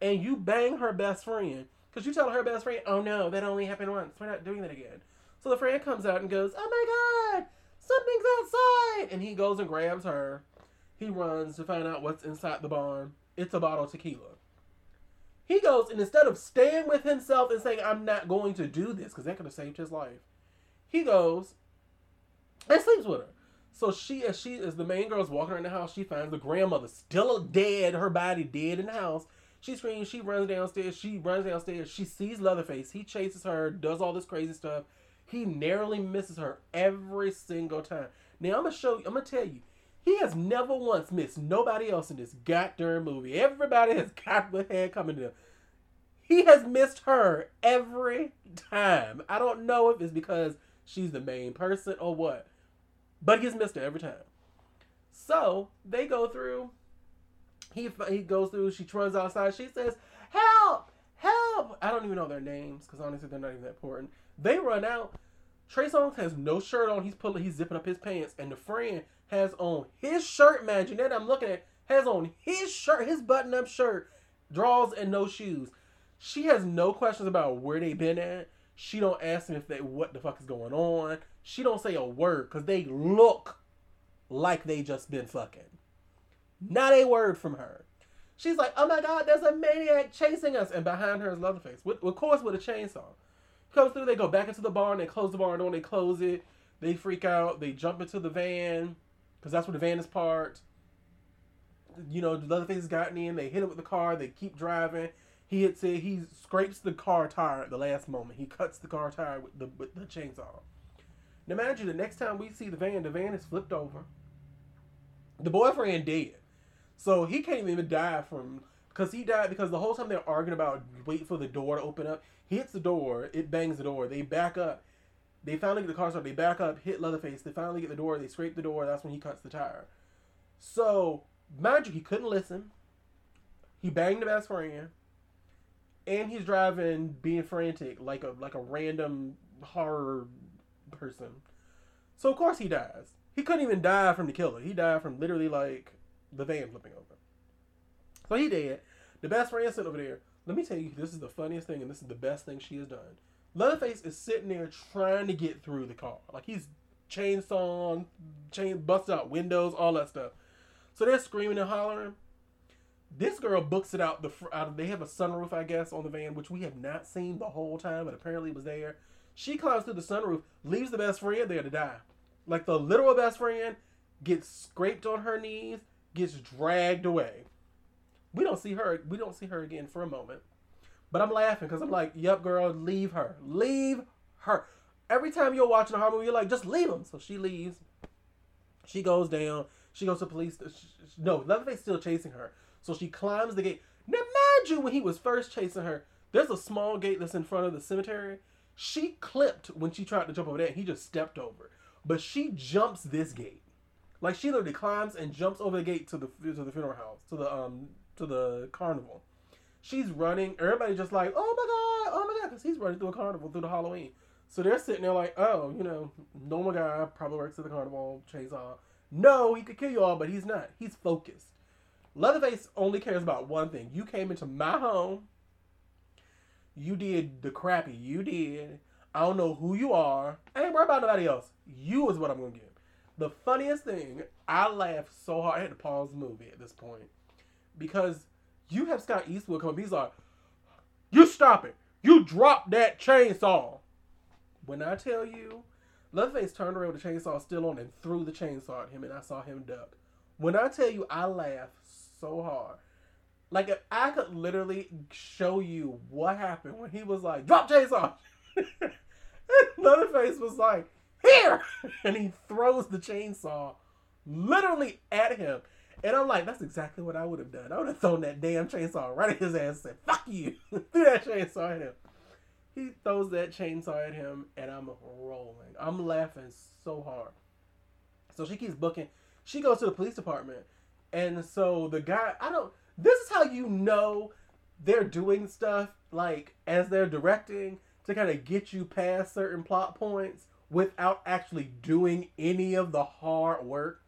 and you bang her best friend. Because you tell her best friend, oh no, that only happened once. We're not doing that again. So the friend comes out and goes, oh my god, something's outside. And he goes and grabs her. He runs to find out what's inside the barn. It's a bottle of tequila. He goes, and instead of staying with himself and saying, I'm not going to do this, because that could have saved his life. He goes and sleeps with her. So as the main girl's walking around the house, she finds the grandmother still dead, her body dead in the house. She screams, she runs downstairs, she sees Leatherface, he chases her, does all this crazy stuff. He narrowly misses her every single time. Now I'm gonna tell you, he has never once missed nobody else in this goddamn movie. Everybody has got what had coming to them. He has missed her every time. I don't know if it's because she's the main person or what. But he gets missed her every time. So, they go through. He goes through. She runs outside. She says, help! Help! I don't even know their names, because honestly, they're not even that important. They run out. Trey Songz has no shirt on. He's zipping up his pants. And the friend has on his shirt, man. Jeanette, I'm looking at, has on his shirt, his button-up shirt. Drawers and no shoes. She has no questions about where they been at. She don't ask them what the fuck is going on. She don't say a word because they look like they just been fucking. Not a word from her. She's like, oh my god, there's a maniac chasing us. And behind her is Leatherface. Of course, with a chainsaw. Comes through, they go back into the barn. They close the barn door. They close it. They freak out. They jump into the van because that's where the van is parked. You know, Leatherface has gotten in. They hit it with the car. They keep driving. He hits it. He scrapes the car tire at the last moment. He cuts the car tire with the chainsaw. Now, mind you, the next time we see the van is flipped over. The boyfriend dead. So he can't even die from... Because he died because the whole time they're arguing about wait for the door to open up. He hits the door. It bangs the door. They back up. They finally get the car started. They back up, hit Leatherface. They finally get the door. They scrape the door. That's when he cuts the tire. So, mind you, he couldn't listen. He banged the best friend. And he's driving, being frantic, like a random horror person. So, of course, he dies. He couldn't even die from the killer. He died from literally, like, the van flipping over. So, he dead. The best friend sitting over there. Let me tell you, this is the funniest thing, and this is the best thing she has done. Leatherface is sitting there trying to get through the car. Like, he's chainsaw, busted out windows, all that stuff. So, they're screaming and hollering. This girl books it out they have a sunroof, I guess, on the van, which we have not seen the whole time, but apparently it was there. She climbs through the sunroof, leaves the best friend there to die. Like, the literal best friend gets scraped on her knees, gets dragged away. We don't see her again for a moment. But I'm laughing because I'm like, yep, girl, leave her. Leave her. Every time you're watching a horror movie, you're like, just leave him. So she leaves. She goes down. She goes to police. No, Leatherface still chasing her. So she climbs the gate. Now, mind you, when he was first chasing her, there's a small gate that's in front of the cemetery. She clipped when she tried to jump over that. He just stepped over. But she jumps this gate. Like, she literally climbs and jumps over the gate to the funeral house, to the carnival. She's running. Everybody just like, oh my god, because he's running through a carnival through the Halloween. So they're sitting there like, oh, you know, normal guy probably works at the carnival, chainsaw. No, he could kill you all, but he's not. He's focused. Leatherface only cares about one thing. You came into my home. You did the crappy you did. I don't know who you are. I ain't worried about nobody else. You is what I'm going to give. The funniest thing, I laughed so hard. I had to pause the movie at this point. Because you have Scott Eastwood come up. He's like, you stop it. You drop that chainsaw. When I tell you, Leatherface turned around with the chainsaw still on and threw the chainsaw at him. And I saw him duck. When I tell you, I laughed so hard. Like, if I could literally show you what happened when he was like, drop chainsaw. Leatherface was like, here! And he throws the chainsaw literally at him. And I'm like, that's exactly what I would have done. I would have thrown that damn chainsaw right at his ass and said, fuck you. Threw that chainsaw at him. He throws that chainsaw at him, and I'm rolling. I'm laughing so hard. So she keeps booking. She goes to the police department. And so the guy, this is how you know they're doing stuff, like, as they're directing, to kind of get you past certain plot points without actually doing any of the hard work.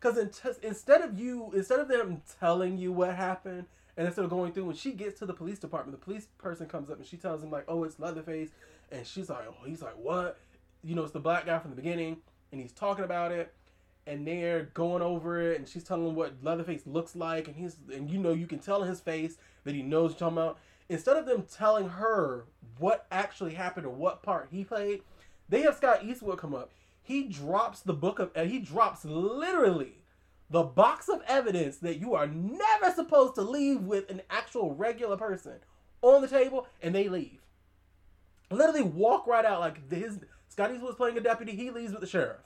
Because instead of them telling you what happened, and instead of going through, when she gets to the police department, the police person comes up and she tells him, like, oh, it's Leatherface. And she's like, oh, he's like, what? You know, it's the black guy from the beginning. And he's talking about it. And they're going over it, and she's telling him what Leatherface looks like, and you know, you can tell in his face that he knows what you're talking about. Instead of them telling her what actually happened or what part he played, they have Scott Eastwood come up. He drops he drops literally the box of evidence that you are never supposed to leave with an actual regular person on the table, and they leave. Literally walk right out like Scott Eastwood's playing a deputy, he leaves with the sheriff.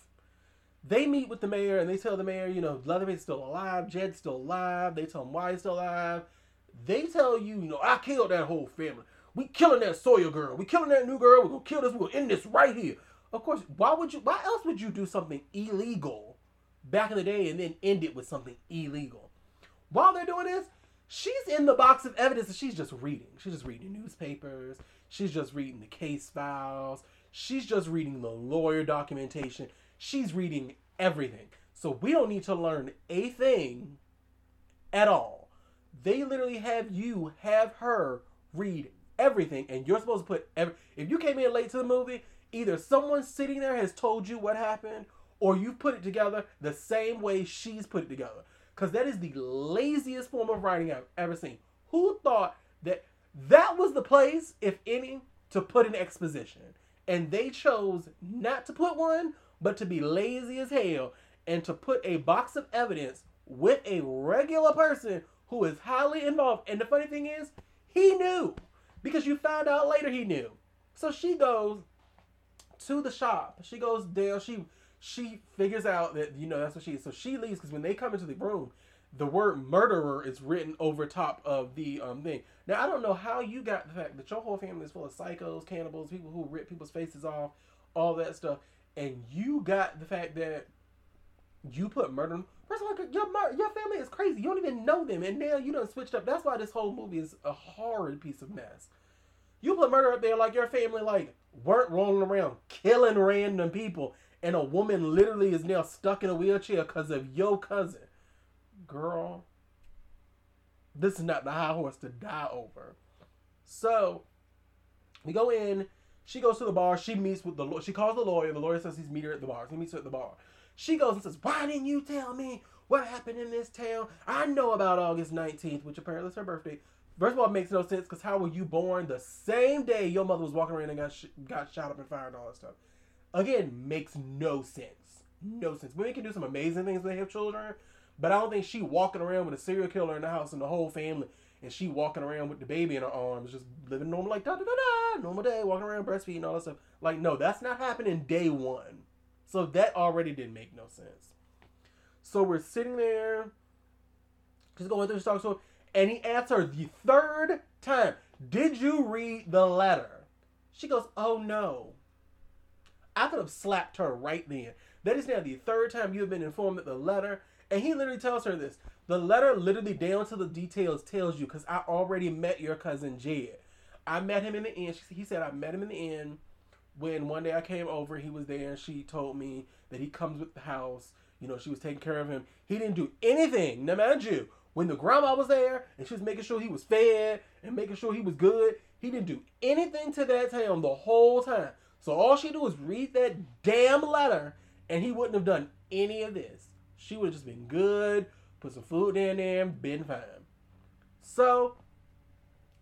They meet with the mayor, and they tell the mayor, you know, Leatherface is still alive, Jed's still alive. They tell him why he's still alive. They tell you, you know, I killed that whole family. We killing that Sawyer girl. We killing that new girl. We're going to kill this. We're going to end this right here. Of course, why else would you do something illegal back in the day and then end it with something illegal? While they're doing this, she's in the box of evidence, and she's just reading. She's just reading the newspapers. She's just reading the case files. She's just reading the lawyer documentation. She's reading everything. So we don't need to learn a thing at all. They literally have her read everything, and you're supposed to put if you came in late to the movie, either someone sitting there has told you what happened, or you put it together the same way she's put it together. Because that is the laziest form of writing I've ever seen. Who thought that was the place, if any, to put an exposition? And they chose not to put one, but to be lazy as hell and to put a box of evidence with a regular person who is highly involved. And the funny thing is, he knew, because you found out later he knew. So she goes to the shop. She goes down. She figures out that, you know, that's what she is. So she leaves, because when they come into the room, the word murderer is written over top of the thing. Now, I don't know how you got the fact that your whole family is full of psychos, cannibals, people who rip people's faces off, all that stuff. And you got the fact that you put murder. First of all, your family is crazy. You don't even know them. And now you done switched up. That's why this whole movie is a horrid piece of mess. You put murder up there like your family, like, weren't rolling around killing random people. And a woman literally is now stuck in a wheelchair because of your cousin. Girl, this is not the high horse to die over. So, we go in. She goes to the bar. She calls the lawyer. The lawyer says he's meeting her at the bar. He meets her at the bar. She goes and says, why didn't you tell me what happened in this town? I know about August 19th, which apparently is her birthday. First of all, it makes no sense, because how were you born the same day your mother was walking around and got shot up and fired and all that stuff? Again, makes no sense. No sense. Women can do some amazing things when they have children, but I don't think she walking around with a serial killer in the house and the whole family, and she walking around with the baby in her arms, just living normal, like, da-da-da-da, normal day, walking around breastfeeding and all that stuff. Like, no, that's not happening day one. So that already didn't make no sense. So we're sitting there, just going through the talk to him, and he asks her the third time, did you read the letter? She goes, oh no. I could have slapped her right then. That is now the third time you have been informed that the letter, and he literally tells her this. The letter literally down to the details tells you, because I already met your cousin Jed. I met him in the inn. He said, I met him in the inn when one day I came over, he was there, and she told me that he comes with the house. You know, she was taking care of him. He didn't do anything. Now, mind you, when the grandma was there and she was making sure he was fed and making sure he was good, he didn't do anything to that town the whole time. So all she do is read that damn letter, and he wouldn't have done any of this. She would have just been good, put some food in there, and been fine. So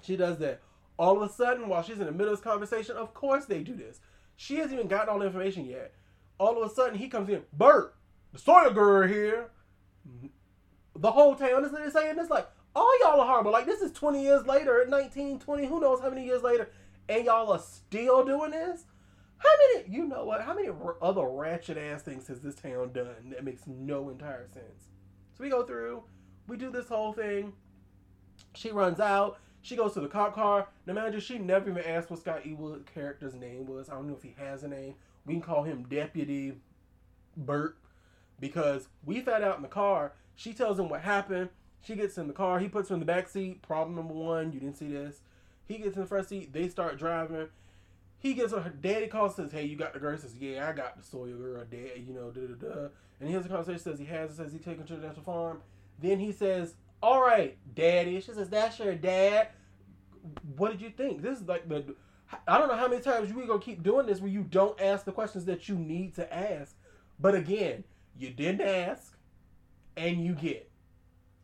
she does that. All of a sudden, while she's in the middle of this conversation, of course they do this. She hasn't even gotten all the information yet. All of a sudden, he comes in, Bert, the Sawyer girl here. The whole town is literally saying this, like, all y'all are horrible. Like, this is 20 years later, 1920, who knows how many years later, and y'all are still doing this? How many other ratchet ass things has this town done that makes no entire sense? So we go through, we do this whole thing. She runs out, she goes to the cop car. Now, mind you, she never even asked what Scott Eastwood's character's name was. I don't know if he has a name. We can call him Deputy Bert, because we found out in the car. She tells him what happened. She gets in the car, he puts her in the back seat. Problem number one, you didn't see this. He gets in the front seat, they start driving. He gets her, daddy calls, says, hey, you got the girl? He says, yeah, I got the Sawyer girl, dad, you know, da-da-da. And here's the conversation, says he has her, says he taking her to the farm. Then he says, all right, daddy. She says, that's your dad? What did you think? This is like the, I don't know how many times we're going to keep doing this where you don't ask the questions that you need to ask. But again, you didn't ask, and you get.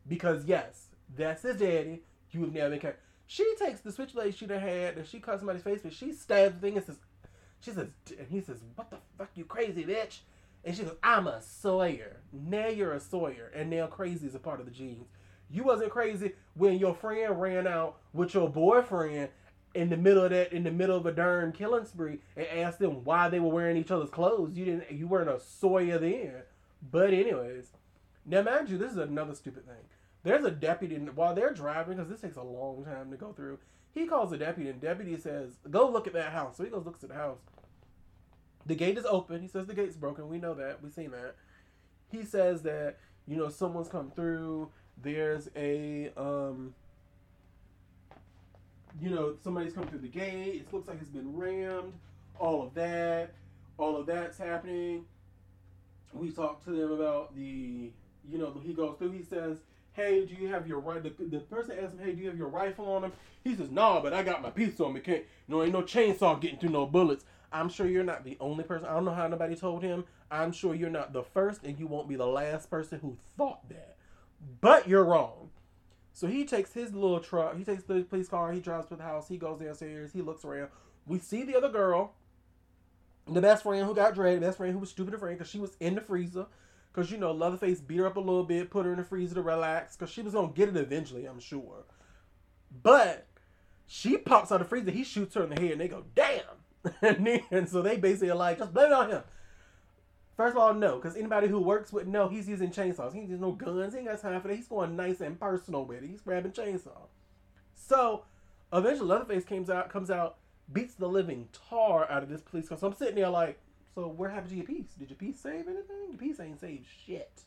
Because, yes, that's his daddy. You have now been kind. She takes the switchblade she done had and she cuts somebody's face, but she stabs the thing and says, she says, and he says, what the fuck, you crazy bitch? And she goes, I'm a Sawyer. Now you're a Sawyer. And now crazy is a part of the genes. You wasn't crazy when your friend ran out with your boyfriend in the middle of a darn killing spree and asked them why they were wearing each other's clothes. You weren't a Sawyer then. But anyways, now mind you, this is another stupid thing. There's a deputy, and while they're driving, because this takes a long time to go through, he calls the deputy, and the deputy says, go look at that house. So he goes, looks at the house. The gate is open. He says the gate's broken. We know that. We've seen that. He says that, you know, someone's come through. There's a, you know, somebody's come through the gate. It looks like it's been rammed. All of that's happening. We talked to them about the, you know, he goes through. He says, hey, do you have your rifle? The person asked him, hey, do you have your rifle on him? He says, no, but I got my piece on me. Ain't no chainsaw getting through no bullets. I'm sure you're not the only person. I don't know how nobody told him. I'm sure you're not the first, and you won't be the last person who thought that. But you're wrong. So he takes his little truck. He takes the police car. He drives to the house. He goes downstairs. He looks around. We see the other girl, the best friend who got dragged, the best friend who was stupid and friend because she was in the freezer. Because, you know, Leatherface beat her up a little bit, put her in the freezer to relax. Because she was going to get it eventually, I'm sure. But she pops out of the freezer. He shoots her in the head, and they go, damn. and so they basically are like, just blame it on him. First of all, no. Because anybody who works with, no, he's using chainsaws. He ain't using no guns. He ain't got time for that. He's going nice and personal with it. He's grabbing chainsaw. So eventually Leatherface comes out, beats the living tar out of this police car. So I'm sitting there like, so what happened to your piece? Did your piece save anything? Your piece ain't saved shit.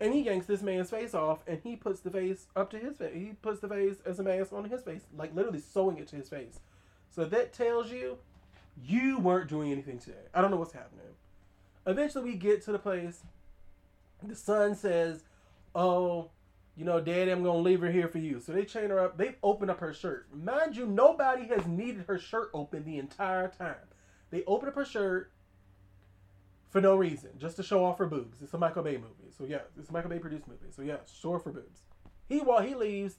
And he yanks this man's face off, and he puts the face up to his face. He puts the face as a mask on his face, like literally sewing it to his face. So that tells you weren't doing anything today. I don't know what's happening. Eventually we get to the place. The son says, oh, you know, daddy, I'm going to leave her here for you. So they chain her up. They open up her shirt. Mind you, nobody has needed her shirt open the entire time. They open up her shirt. for no reason, just to show off her boobs. It's a Michael Bay movie, so yeah, it's a Michael Bay produced movie, so yeah, sure for boobs. While he leaves,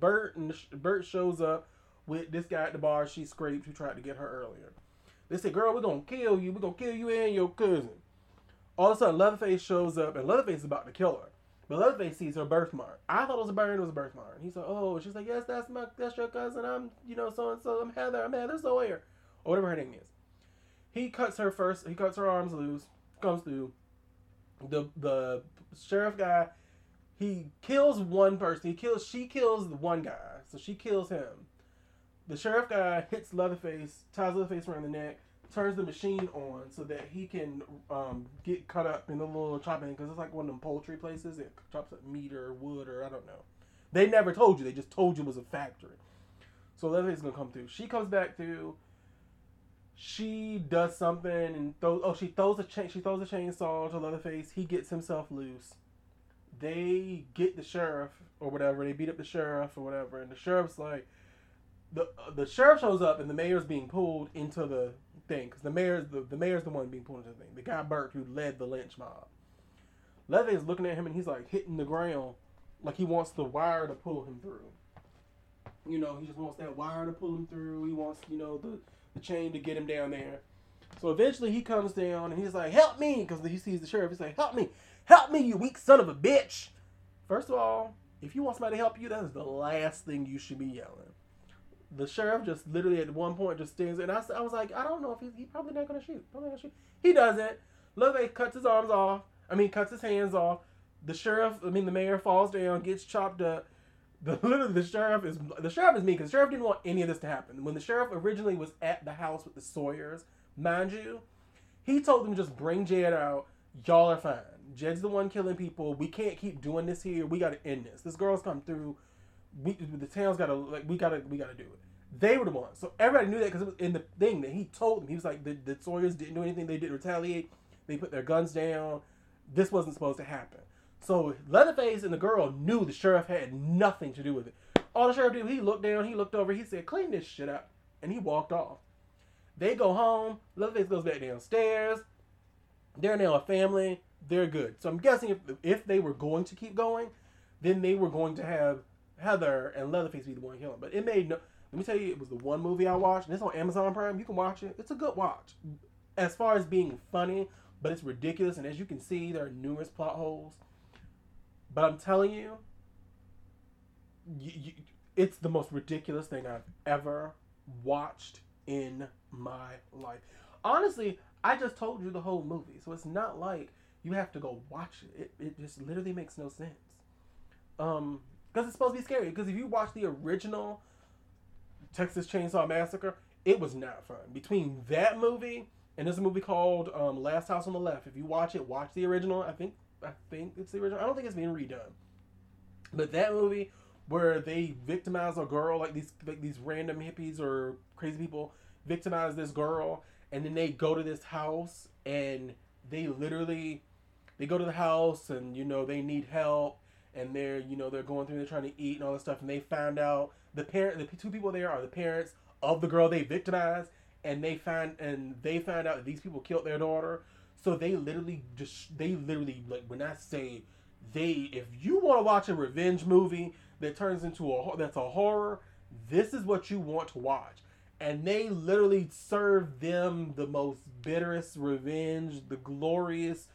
Bert shows up with this guy at the bar she scraped who tried to get her earlier. They say, girl, we're gonna kill you and your cousin. All of a sudden, Leatherface shows up, and Leatherface is about to kill her. But Leatherface sees her birthmark. I thought it was a burn, it was a birthmark. And he's like, oh, she's like, yes, that's your cousin. I'm, so-and-so. I'm Heather Sawyer. Or whatever her name is. He cuts her first. He cuts her arms loose. Comes through. The sheriff guy, he kills one person. She kills the one guy. So she kills him. The sheriff guy hits Leatherface, ties Leatherface around the neck, turns the machine on so that he can get cut up in a little chopping, because it's like one of them poultry places. It chops up meat or wood or I don't know. They never told you. They just told you it was a factory. So Leatherface is going to come through. She comes back through. She does something and she throws a chainsaw to Leatherface. He gets himself loose. They get the sheriff or whatever. They beat up the sheriff or whatever. And the sheriff's like, the sheriff shows up and the mayor's being pulled into the thing, because the mayor's the one being pulled into the thing. The guy Burke who led the lynch mob. Leatherface is looking at him and he's like hitting the ground, like he wants the wire to pull him through. He just wants that wire to pull him through. He wants the chain to get him down there. So eventually he comes down and he's like, help me, because he sees the sheriff. He's like, help me, you weak son of a bitch. First of all, if you want somebody to help you, that is the last thing you should be yelling. The sheriff just literally at one point just stands there. And I was like, I don't know if he's probably not going to shoot. He doesn't. Leatherface cuts his hands off. The mayor falls down, gets chopped up. The sheriff is mean, because the sheriff didn't want any of this to happen. When the sheriff originally was at the house with the Sawyers, mind you, he told them just bring Jed out. Y'all are fine. Jed's the one killing people. We can't keep doing this here. We got to end this. This girl's come through. We gotta do it. They were the ones. So everybody knew that, because it was in the thing that he told them. He was like, the Sawyers didn't do anything. They didn't retaliate. They put their guns down. This wasn't supposed to happen. So Leatherface and the girl knew the sheriff had nothing to do with it. All the sheriff did, he looked down, he looked over, he said, clean this shit up. And he walked off. They go home. Leatherface goes back downstairs. They're now a family. They're good. So I'm guessing if they were going to keep going, then they were going to have Heather and Leatherface be the one killing. But let me tell you, it was the one movie I watched. And it's on Amazon Prime. You can watch it. It's a good watch. As far as being funny, but it's ridiculous. And as you can see, there are numerous plot holes. But I'm telling you, it's the most ridiculous thing I've ever watched in my life. Honestly, I just told you the whole movie. So it's not like you have to go watch it. It just literally makes no sense. Because it's supposed to be scary. Because if you watch the original Texas Chainsaw Massacre, it was not fun. Between that movie and there's a movie called Last House on the Left. If you watch it, watch the original. I think it's the original. I don't think it's being redone. But that movie where they victimize a girl, like these random hippies or crazy people victimize this girl, and then they go to this house and they go to the house and they need help, and they're going through, they're trying to eat and all this stuff, and they find out the two people there are the parents of the girl they victimized, and they find out that these people killed their daughter. So if you want to watch a revenge movie that turns into that's a horror, this is what you want to watch. And they literally serve them the most bitterest revenge, the glorious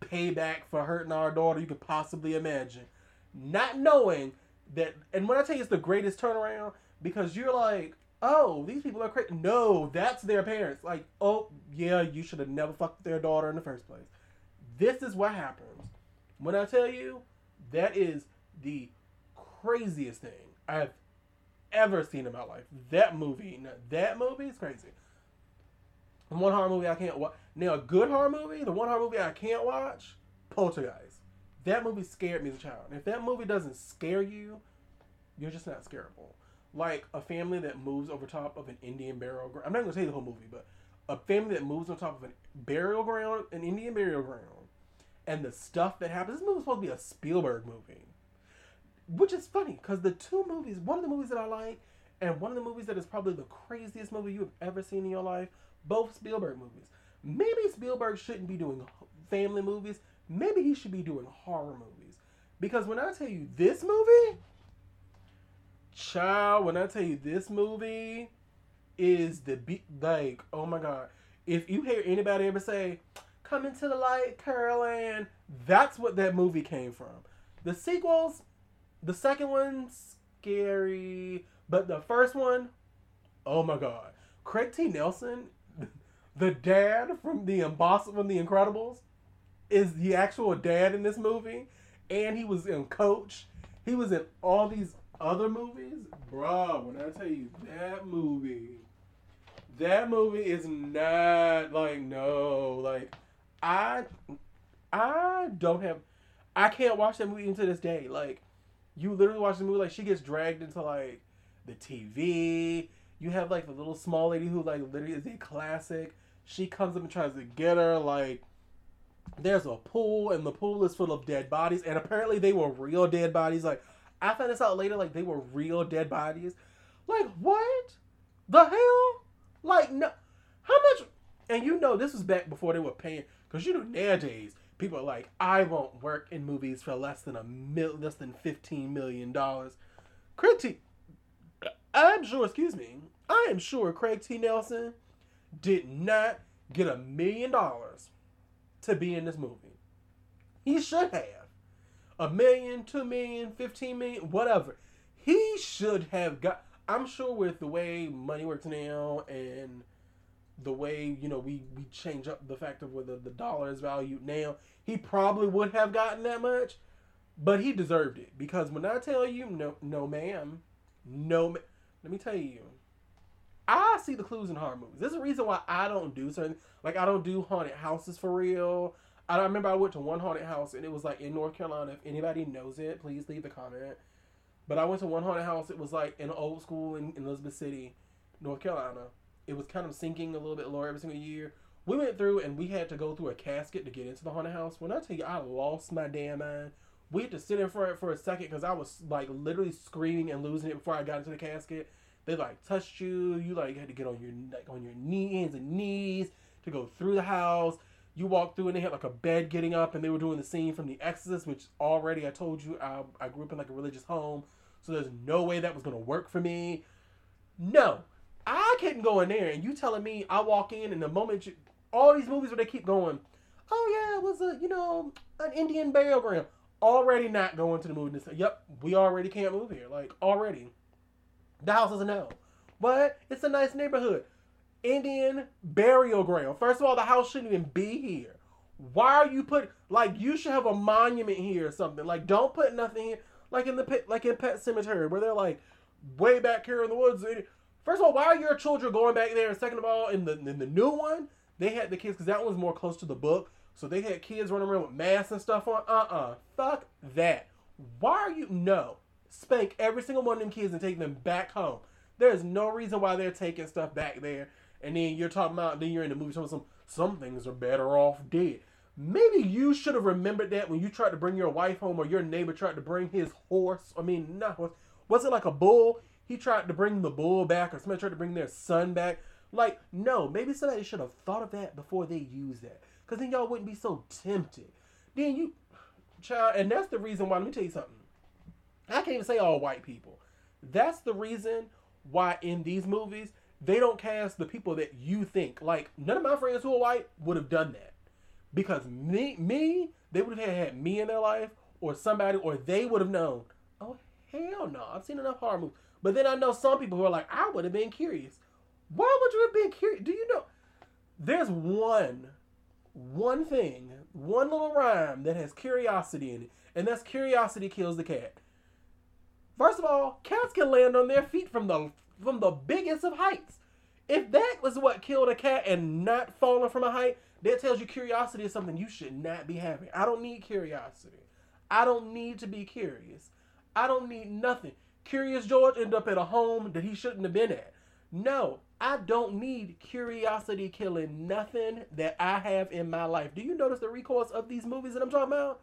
payback for hurting our daughter you could possibly imagine. Not knowing that, and when I tell you it's the greatest turnaround, because you're like, oh, these people are crazy. No, that's their parents. Like, oh, yeah, you should have never fucked their daughter in the first place. This is what happens. When I tell you, that is the craziest thing I've ever seen in my life. That movie is crazy. And one horror movie I can't watch. Now, a good horror movie, the one horror movie I can't watch, Poltergeist. That movie scared me as a child. And if that movie doesn't scare you, you're just not scarable. Like a family that moves over top of an Indian burial ground. I'm not going to tell you the whole movie, but a family that moves on top of an Indian burial ground, and the stuff that happens. This movie was supposed to be a Spielberg movie, which is funny because the two movies, one of the movies that I like, and one of the movies that is probably the craziest movie you have ever seen in your life, both Spielberg movies. maybe Spielberg shouldn't be doing family movies. Maybe he should be doing horror movies. Because when I tell you this movie, child, when I tell you this movie is the like, oh my God. If you hear anybody ever say, "Come into the light, Carol Ann," that's what that movie came from. The sequels, the second one, scary. But the first one, oh my God. Craig T. Nelson, the dad from The Incredibles, is the actual dad in this movie. And he was in Coach. He was in all these other movies. Bruh, when I tell you that movie is not like, no. Like, I can't watch that movie even to this day. Like, you literally watch the movie, like, she gets dragged into, like, the TV. You have, like, the little small lady who, like, literally is a classic. She comes up and tries to get her. Like, there's a pool, and the pool is full of dead bodies. And apparently they were real dead bodies. Like, I found this out later. Like, they were real dead bodies. Like, what the hell? Like, no. How much? And you know this was back before they were paying. Because, you know, nowadays, people are like, I won't work in movies for less than $15 million. I am sure Craig T. Nelson did not get $1 million to be in this movie. He should have. $1 million, $2 million, $15 million, whatever. He should have got. I'm sure with the way money works now and the way, you know, we change up the fact of whether the dollar is valued now, he probably would have gotten that much, but he deserved it. Because when I tell you, no ma'am, let me tell you, I see the clues in horror movies. There's a reason why I don't do certain, like, I don't do haunted houses for real. I remember I went to one haunted house, and it was, like, in North Carolina. If anybody knows it, please leave a comment. But I went to one haunted house. It was, like, an old school in Elizabeth City, North Carolina. It was kind of sinking a little bit lower every single year. We went through, and we had to go through a casket to get into the haunted house. When I tell you, I lost my damn mind. We had to sit in front for a second because I was, like, literally screaming and losing it before I got into the casket. They, like, touched you. You, like, had to get on your, like, on your hands and knees to go through the house. You walked through, and they had, like, a bed getting up, and they were doing the scene from The Exorcist, which already I told you I grew up in, like, a religious home, so there's no way that was going to work for me. No. I couldn't go in there, and you telling me I walk in, and the moment you, all these movies where they keep going, oh yeah, it was a, you know, an Indian burial ground. Already not going to the movie. Yep, we already can't move here. Like, already. The house is a no. But it's a nice neighborhood. Indian burial ground. First of all, the house shouldn't even be here. Why are you put, like, you should have a monument here or something. Like, don't put nothing here. Like in the pit, like in Pet Cemetery, where they're like way back here in the woods. First of all, why are your children going back there? And second of all, in the new one, they had the kids, because that one's more close to the book, so they had kids running around with masks and stuff on. Fuck that. Why are you, no. Spank every single one of them kids and take them back home. There's no reason why they're taking stuff back there. And then you're talking about, then you're in the movie talking about some things are better off dead. Maybe you should have remembered that when you tried to bring your wife home, or your neighbor tried to bring his horse. I mean, not horse. Was it like a bull? He tried to bring the bull back, or somebody tried to bring their son back. Like, no, maybe somebody should have thought of that before they used that. Because then y'all wouldn't be so tempted. Then you, child, and that's the reason why, let me tell you something. I can't even say all white people. That's the reason why in these movies, they don't cast the people that you think. Like, none of my friends who are white would have done that. Because me, they would have had me in their life, or somebody, or they would have known, oh, hell no, I've seen enough horror movies. But then I know some people who are like, I would have been curious. Why would you have been curious? Do you know? There's one thing, one little rhyme that has curiosity in it. And that's curiosity kills the cat. First of all, cats can land on their feet from the biggest of heights. If that was what killed a cat and not falling from a height, that tells you curiosity is something you should not be having. I don't need curiosity. I don't need to be curious. I don't need nothing. Curious George ended up at a home that he shouldn't have been at. No, I don't need curiosity killing nothing that I have in my life. Do you notice the recourse of these movies that I'm talking about?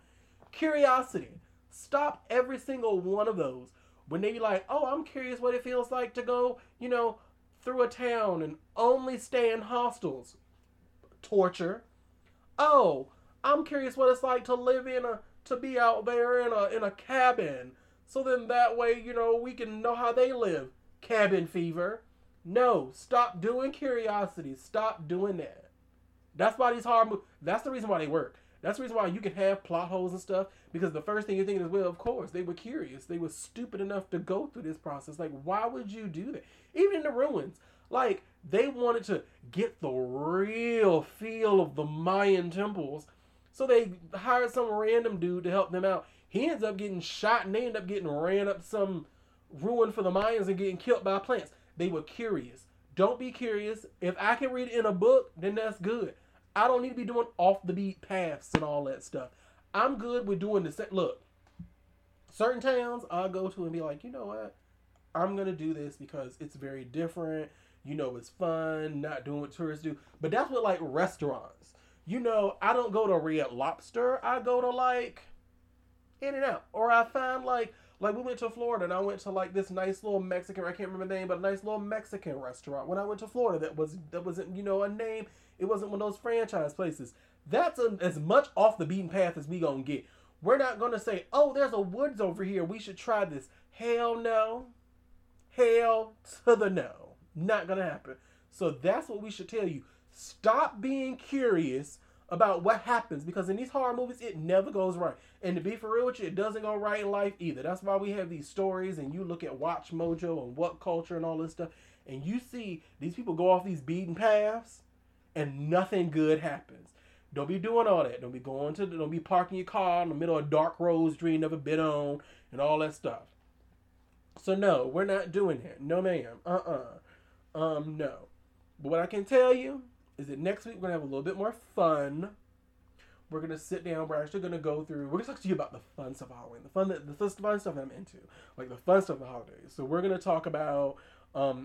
Curiosity. Stop every single one of those. When they be like, oh, I'm curious what it feels like to go, you know, through a town and only stay in hostels. torture. Oh, I'm curious what it's like to live in to be out there in a cabin. So then that way, you know, we can know how they live. Cabin fever. No, stop doing curiosity. Stop doing that. That's why these horror movies, that's the reason why they work. That's the reason why you can have plot holes and stuff, because the first thing you're thinking is, well, of course, they were curious. They were stupid enough to go through this process. Like, why would you do that? Even in The Ruins, like, they wanted to get the real feel of the Mayan temples, so they hired some random dude to help them out. He ends up getting shot, and they end up getting ran up some ruin for the Mayans and getting killed by plants. They were curious. Don't be curious. If I can read it in a book, then that's good. I don't need to be doing off the beat paths and all that stuff. I'm good with doing the same. Look, certain towns I'll go to and be like, you know what? I'm going to do this because it's very different. You know, it's fun, not doing what tourists do. But that's what, like, restaurants. You know, I don't go to Red Lobster. I go to, like, In-N-Out. Or I find, like we went to Florida and I went to, like, this nice little Mexican, I can't remember the name, but a nice little Mexican restaurant when I went to Florida that wasn't, you know, a name. It wasn't one of those franchise places. That's as much off the beaten path as we gonna get. We're not gonna say, oh, there's a woods over here. We should try this. Hell no. Hell to the no. Not gonna happen. So that's what we should tell you. Stop being curious about what happens, because in these horror movies, it never goes right. And to be for real with you, it doesn't go right in life either. That's why we have these stories, and you look at Watch Mojo and What Culture and all this stuff, and you see these people go off these beaten paths, and nothing good happens. Don't be doing all that. Don't be parking your car in the middle of dark roads you ain't never been on and all that stuff. So no, we're not doing that. No, ma'am. No. But what I can tell you is that next week we're going to have a little bit more fun. We're going to sit down. We're actually going to go through. We're going to talk to you about the fun stuff of Halloween. The fun stuff that I'm into. Like the fun stuff of the holidays. So we're going to talk about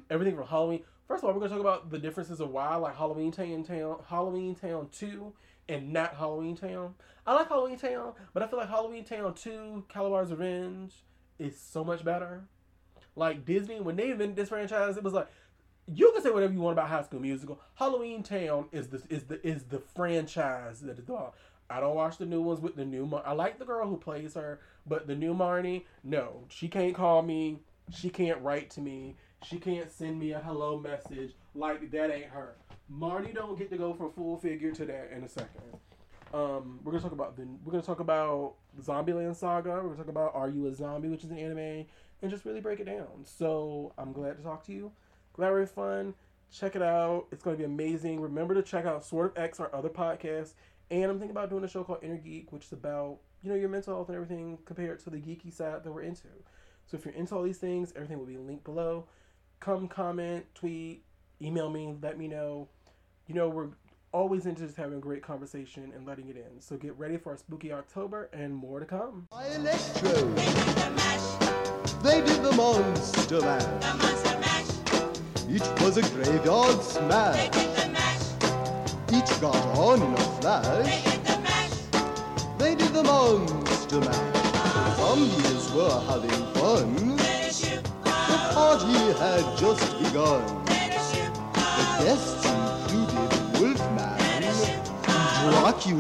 everything from Halloween. First of all, we're going to talk about the differences of why I like Halloween Town 2 and not Halloween Town. I like Halloween Town, but I feel like Halloween Town 2, Calabar's Revenge, is so much better. Like Disney, when they invented this franchise, it was like, you can say whatever you want about High School Musical. Halloween Town is the franchise that is all. I don't watch the new ones with the new I like the girl who plays her, but the new Marnie, no. She can't call me. She can't write to me. She can't send me a hello message. Like, that ain't her. Marty don't get to go from full figure to that in a second. We're gonna talk about Zombieland Saga. We're gonna talk about Are You a Zombie, which is an anime, and just really break it down. So I'm glad to talk to you. Glad we had fun. Check it out. It's gonna be amazing. Remember to check out Sword of X, our other podcast. And I'm thinking about doing a show called Inner Geek, which is about, you know, your mental health and everything compared to the geeky side that we're into. So if you're into all these things, everything will be linked below. Come comment, tweet, email me, let me know. You know, we're always into just having a great conversation and letting it in. So get ready for our spooky October and more to come. Electro. They did the mash. They did the monster mash. The monster mash. It was a graveyard smash. They did the mash. Each got on in a flash. They did the mash. They did the monster mash. The zombies were having fun. The party had just begun. The guests included Wolfman, Dracula.